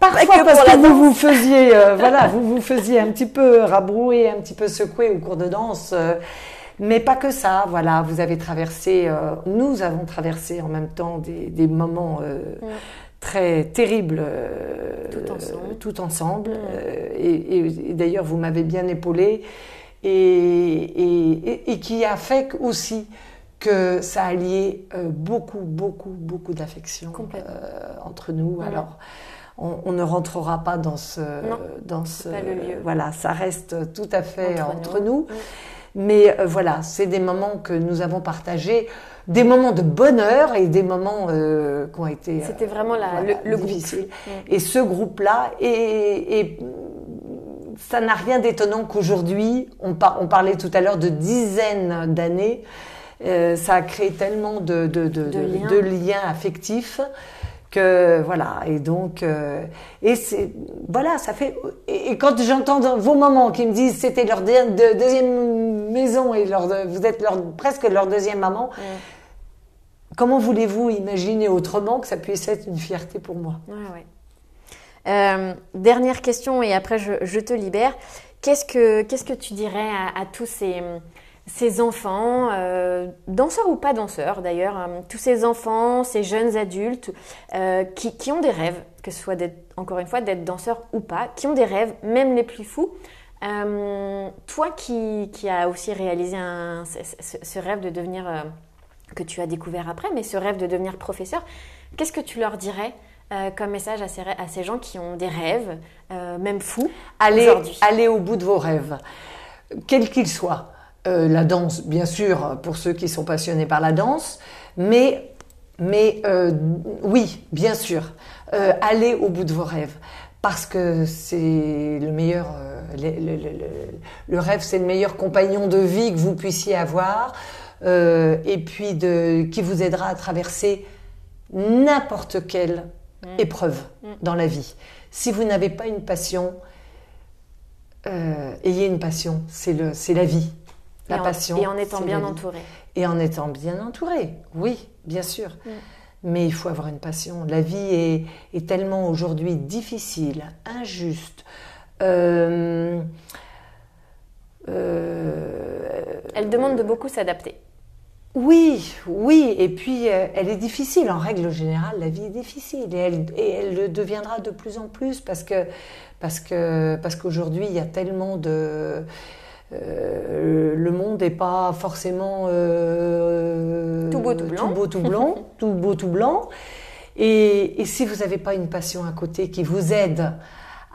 parfois que parce que vous vous faisiez, euh, voilà, vous vous faisiez un petit peu rabrouer, un petit peu secouer au cours de danse. Euh, Mais pas que ça, voilà, vous avez traversé, euh, nous avons traversé en même temps des, des moments euh, mmh. très terribles, euh, tout ensemble. Euh, tout ensemble mmh. euh, et, et, et d'ailleurs, vous m'avez bien épaulée, et, et, et, et qui a fait aussi que ça a lié euh, beaucoup, beaucoup, beaucoup d'affection euh, entre nous. Mmh. Alors, on, on ne rentrera pas dans ce... Non, dans ce, pas le lieu. Voilà, ça reste tout à fait entre, entre nous. nous. Mmh. Mais euh, voilà, c'est des moments que nous avons partagés, des moments de bonheur et des moments euh, qui ont été... Euh, C'était vraiment la, voilà, le, le difficile. Groupe. Et ce groupe-là, et, et ça n'a rien d'étonnant qu'aujourd'hui, on, par, on parlait tout à l'heure de dizaines d'années, euh, ça a créé tellement de, de, de, de, de, liens. de liens affectifs que voilà, et donc... Euh, et c'est... Voilà, ça fait... Et, et quand j'entends vos mamans qui me disent c'était leur de, de, deuxième maison et leur, vous êtes leur, presque leur deuxième maman, ouais. comment voulez-vous imaginer autrement que ça puisse être une fierté pour moi? Ouais, ouais. Euh, dernière question et après je, je te libère. Qu'est-ce que, qu'est-ce que tu dirais à, à tous ces, ces enfants, euh, danseurs ou pas danseurs d'ailleurs, hein, tous ces enfants, ces jeunes adultes euh, qui, qui ont des rêves, que ce soit d'être, encore une fois d'être danseurs ou pas, qui ont des rêves, même les plus fous. Euh, toi qui, qui as aussi réalisé un, ce, ce rêve de devenir, euh, que tu as découvert après, mais ce rêve de devenir professeur, qu'est-ce que tu leur dirais ? Euh, comme message à ces, à ces gens qui ont des rêves, euh, même fous, allez, allez au bout de vos rêves, quels qu'ils soient. Euh, la danse, bien sûr, pour ceux qui sont passionnés par la danse, mais, mais euh, oui, bien sûr, euh, allez au bout de vos rêves. Parce que c'est le meilleur, euh, le, le, le, le rêve, c'est le meilleur compagnon de vie que vous puissiez avoir, euh, et puis de, qui vous aidera à traverser n'importe quelle épreuve mmh. dans la vie. Si vous n'avez pas une passion, euh, ayez une passion, c'est, le, c'est la vie. La et en, passion. Et en étant bien entouré. Et en étant bien entouré, oui, bien sûr. Mmh. Mais il faut avoir une passion. La vie est, est tellement aujourd'hui difficile, injuste. Euh, euh, Elle demande de beaucoup s'adapter. Oui, oui, et puis euh, elle est difficile. En règle générale, la vie est difficile et elle, et elle le deviendra de plus en plus parce que, parce que, parce qu'aujourd'hui, il y a tellement de... Euh, le monde n'est pas forcément... Euh, tout beau, tout blanc. Tout beau, tout blanc. tout beau, tout blanc. Et, et si vous n'avez pas une passion à côté qui vous aide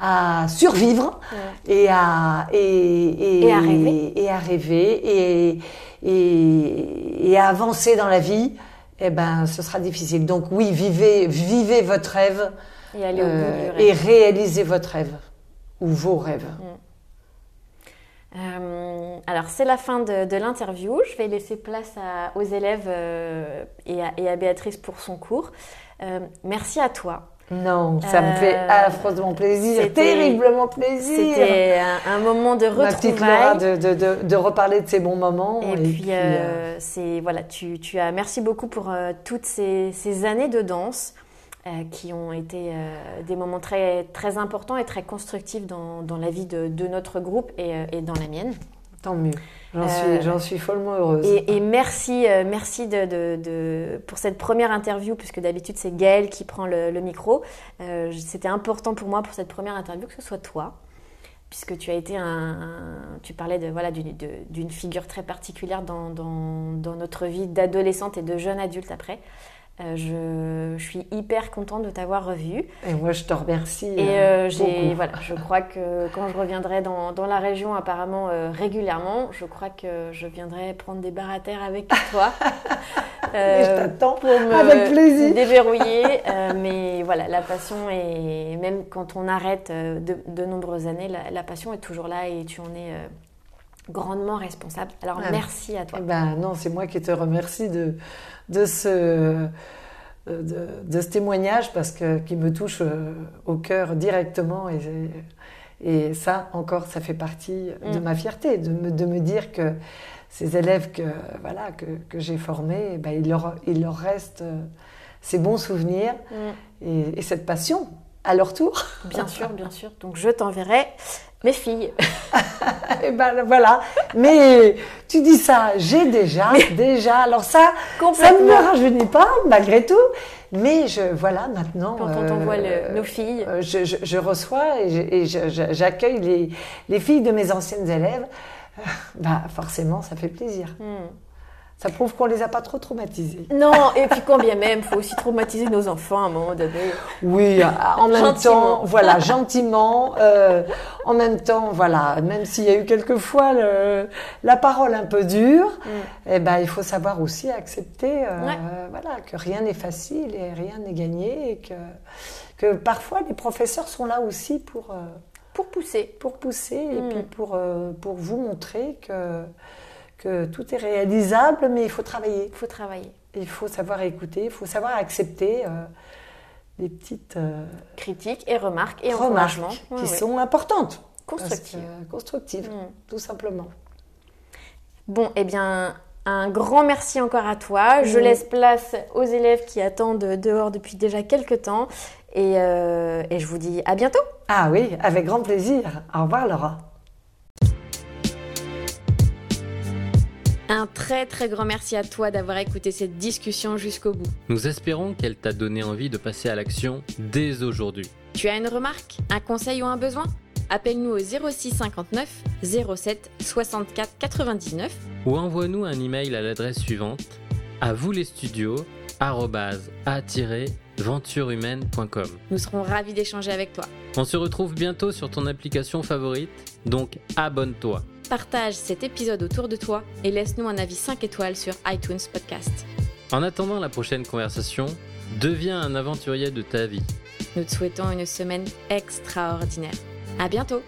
à survivre ouais. et, à, et, et, et à rêver, et, et, à rêver et, et, et à avancer dans la vie, eh ben, ce sera difficile. Donc oui, vivez, vivez votre rêve et, allez au euh, bout du rêve. Et réalisez votre rêve ou vos rêves. Ouais. Euh, alors c'est la fin de, de l'interview. Je vais laisser place à, aux élèves euh, et, à, et à Béatrice pour son cours. Euh, merci à toi. Non, ça euh, me fait affreusement plaisir, terriblement plaisir. C'était un, un moment de retrouvailles. Ma petite Laura de, de, de, de reparler de ces bons moments. Et, et puis, puis euh, euh... c'est voilà, tu, tu as merci beaucoup pour euh, toutes ces, ces années de danse euh, qui ont été euh, des moments très très importants et très constructifs dans, dans la vie de, de notre groupe et, et dans la mienne. Tant mieux. J'en suis, euh, j'en suis follement heureuse. Et, et merci, euh, merci de, de, de, pour cette première interview, puisque d'habitude c'est Gaël qui prend le, le micro. Euh, c'était important pour moi, pour cette première interview, que ce soit toi, puisque tu as été un, un tu parlais de, voilà, d'une, de, d'une figure très particulière dans, dans, dans notre vie d'adolescente et de jeune adulte après. Euh, je, je suis hyper contente de t'avoir revue. Et moi, je te remercie. Et euh, j'ai, voilà, je crois que quand je reviendrai dans, dans la région, apparemment euh, régulièrement, je crois que je viendrai prendre des bars à terre avec toi. euh, je t'attends pour me avec plaisir. Déverrouiller. euh, mais voilà, la passion est, même quand on arrête de, de nombreuses années, la, la passion est toujours là et tu en es... Euh, grandement responsable. Alors, ah, merci à toi. Ben non, c'est moi qui te remercie de, de, ce, de, de ce témoignage parce que, qui me touche au cœur directement. Et, et ça, encore, ça fait partie mm. de ma fierté, de me, de me dire que ces élèves que, voilà, que, que j'ai formés, ben, il, leur, il leur reste ces bons souvenirs mm. et, et cette passion à leur tour. Bien sûr, bien sûr. Donc, je t'enverrai mes filles. Et ben voilà. Mais tu dis ça, j'ai déjà, mais déjà. Alors ça, ça ne me rajeunit pas malgré tout. Mais je, voilà, maintenant. Quand on euh, t'envoie le, nos filles. Je, je, je reçois et, je, et je, je, j'accueille les, les filles de mes anciennes élèves. Euh, bah forcément, ça fait plaisir. Mm. Ça prouve qu'on ne les a pas trop traumatisés. Non, et puis quand bien même, il faut aussi traumatiser nos enfants à un moment donné. Oui, en même temps, voilà, gentiment. Euh, en même temps, voilà, même s'il y a eu quelquefois le, la parole un peu dure, mm. eh ben, il faut savoir aussi accepter euh, ouais. voilà, que rien n'est facile et rien n'est gagné. Et que, que parfois, les professeurs sont là aussi pour, euh, pour pousser. Pour pousser mm. et puis pour, euh, pour vous montrer que... que tout est réalisable, mais il faut travailler. Il faut travailler. Il faut savoir écouter, il faut savoir accepter euh, les petites... Euh, critiques et remarques et encouragements. Qui oui, sont oui. importantes. Constructives. Que, euh, constructives, mmh. tout simplement. Bon, eh bien, Un grand merci encore à toi. Je laisse place aux élèves qui attendent dehors depuis déjà quelques temps. Et, euh, et je vous dis à bientôt. Ah oui, avec grand plaisir. Au revoir, Laura. Un très très grand merci à toi d'avoir écouté cette discussion jusqu'au bout. Nous espérons qu'elle t'a donné envie de passer à l'action dès aujourd'hui. Tu as une remarque, un conseil ou un besoin ? Appelle-nous au zéro six cinquante-neuf zéro sept soixante-quatre quatre-vingt-dix-neuf ou envoie-nous un email à l'adresse suivante à vous les studios arobase a tiret venturehumaine point com. Nous serons ravis d'échanger avec toi. On se retrouve bientôt sur ton application favorite, donc abonne-toi. Partage cet épisode autour de toi et laisse-nous un avis cinq étoiles sur iTunes Podcast. En attendant la prochaine conversation, deviens un aventurier de ta vie. Nous te souhaitons une semaine extraordinaire. À bientôt!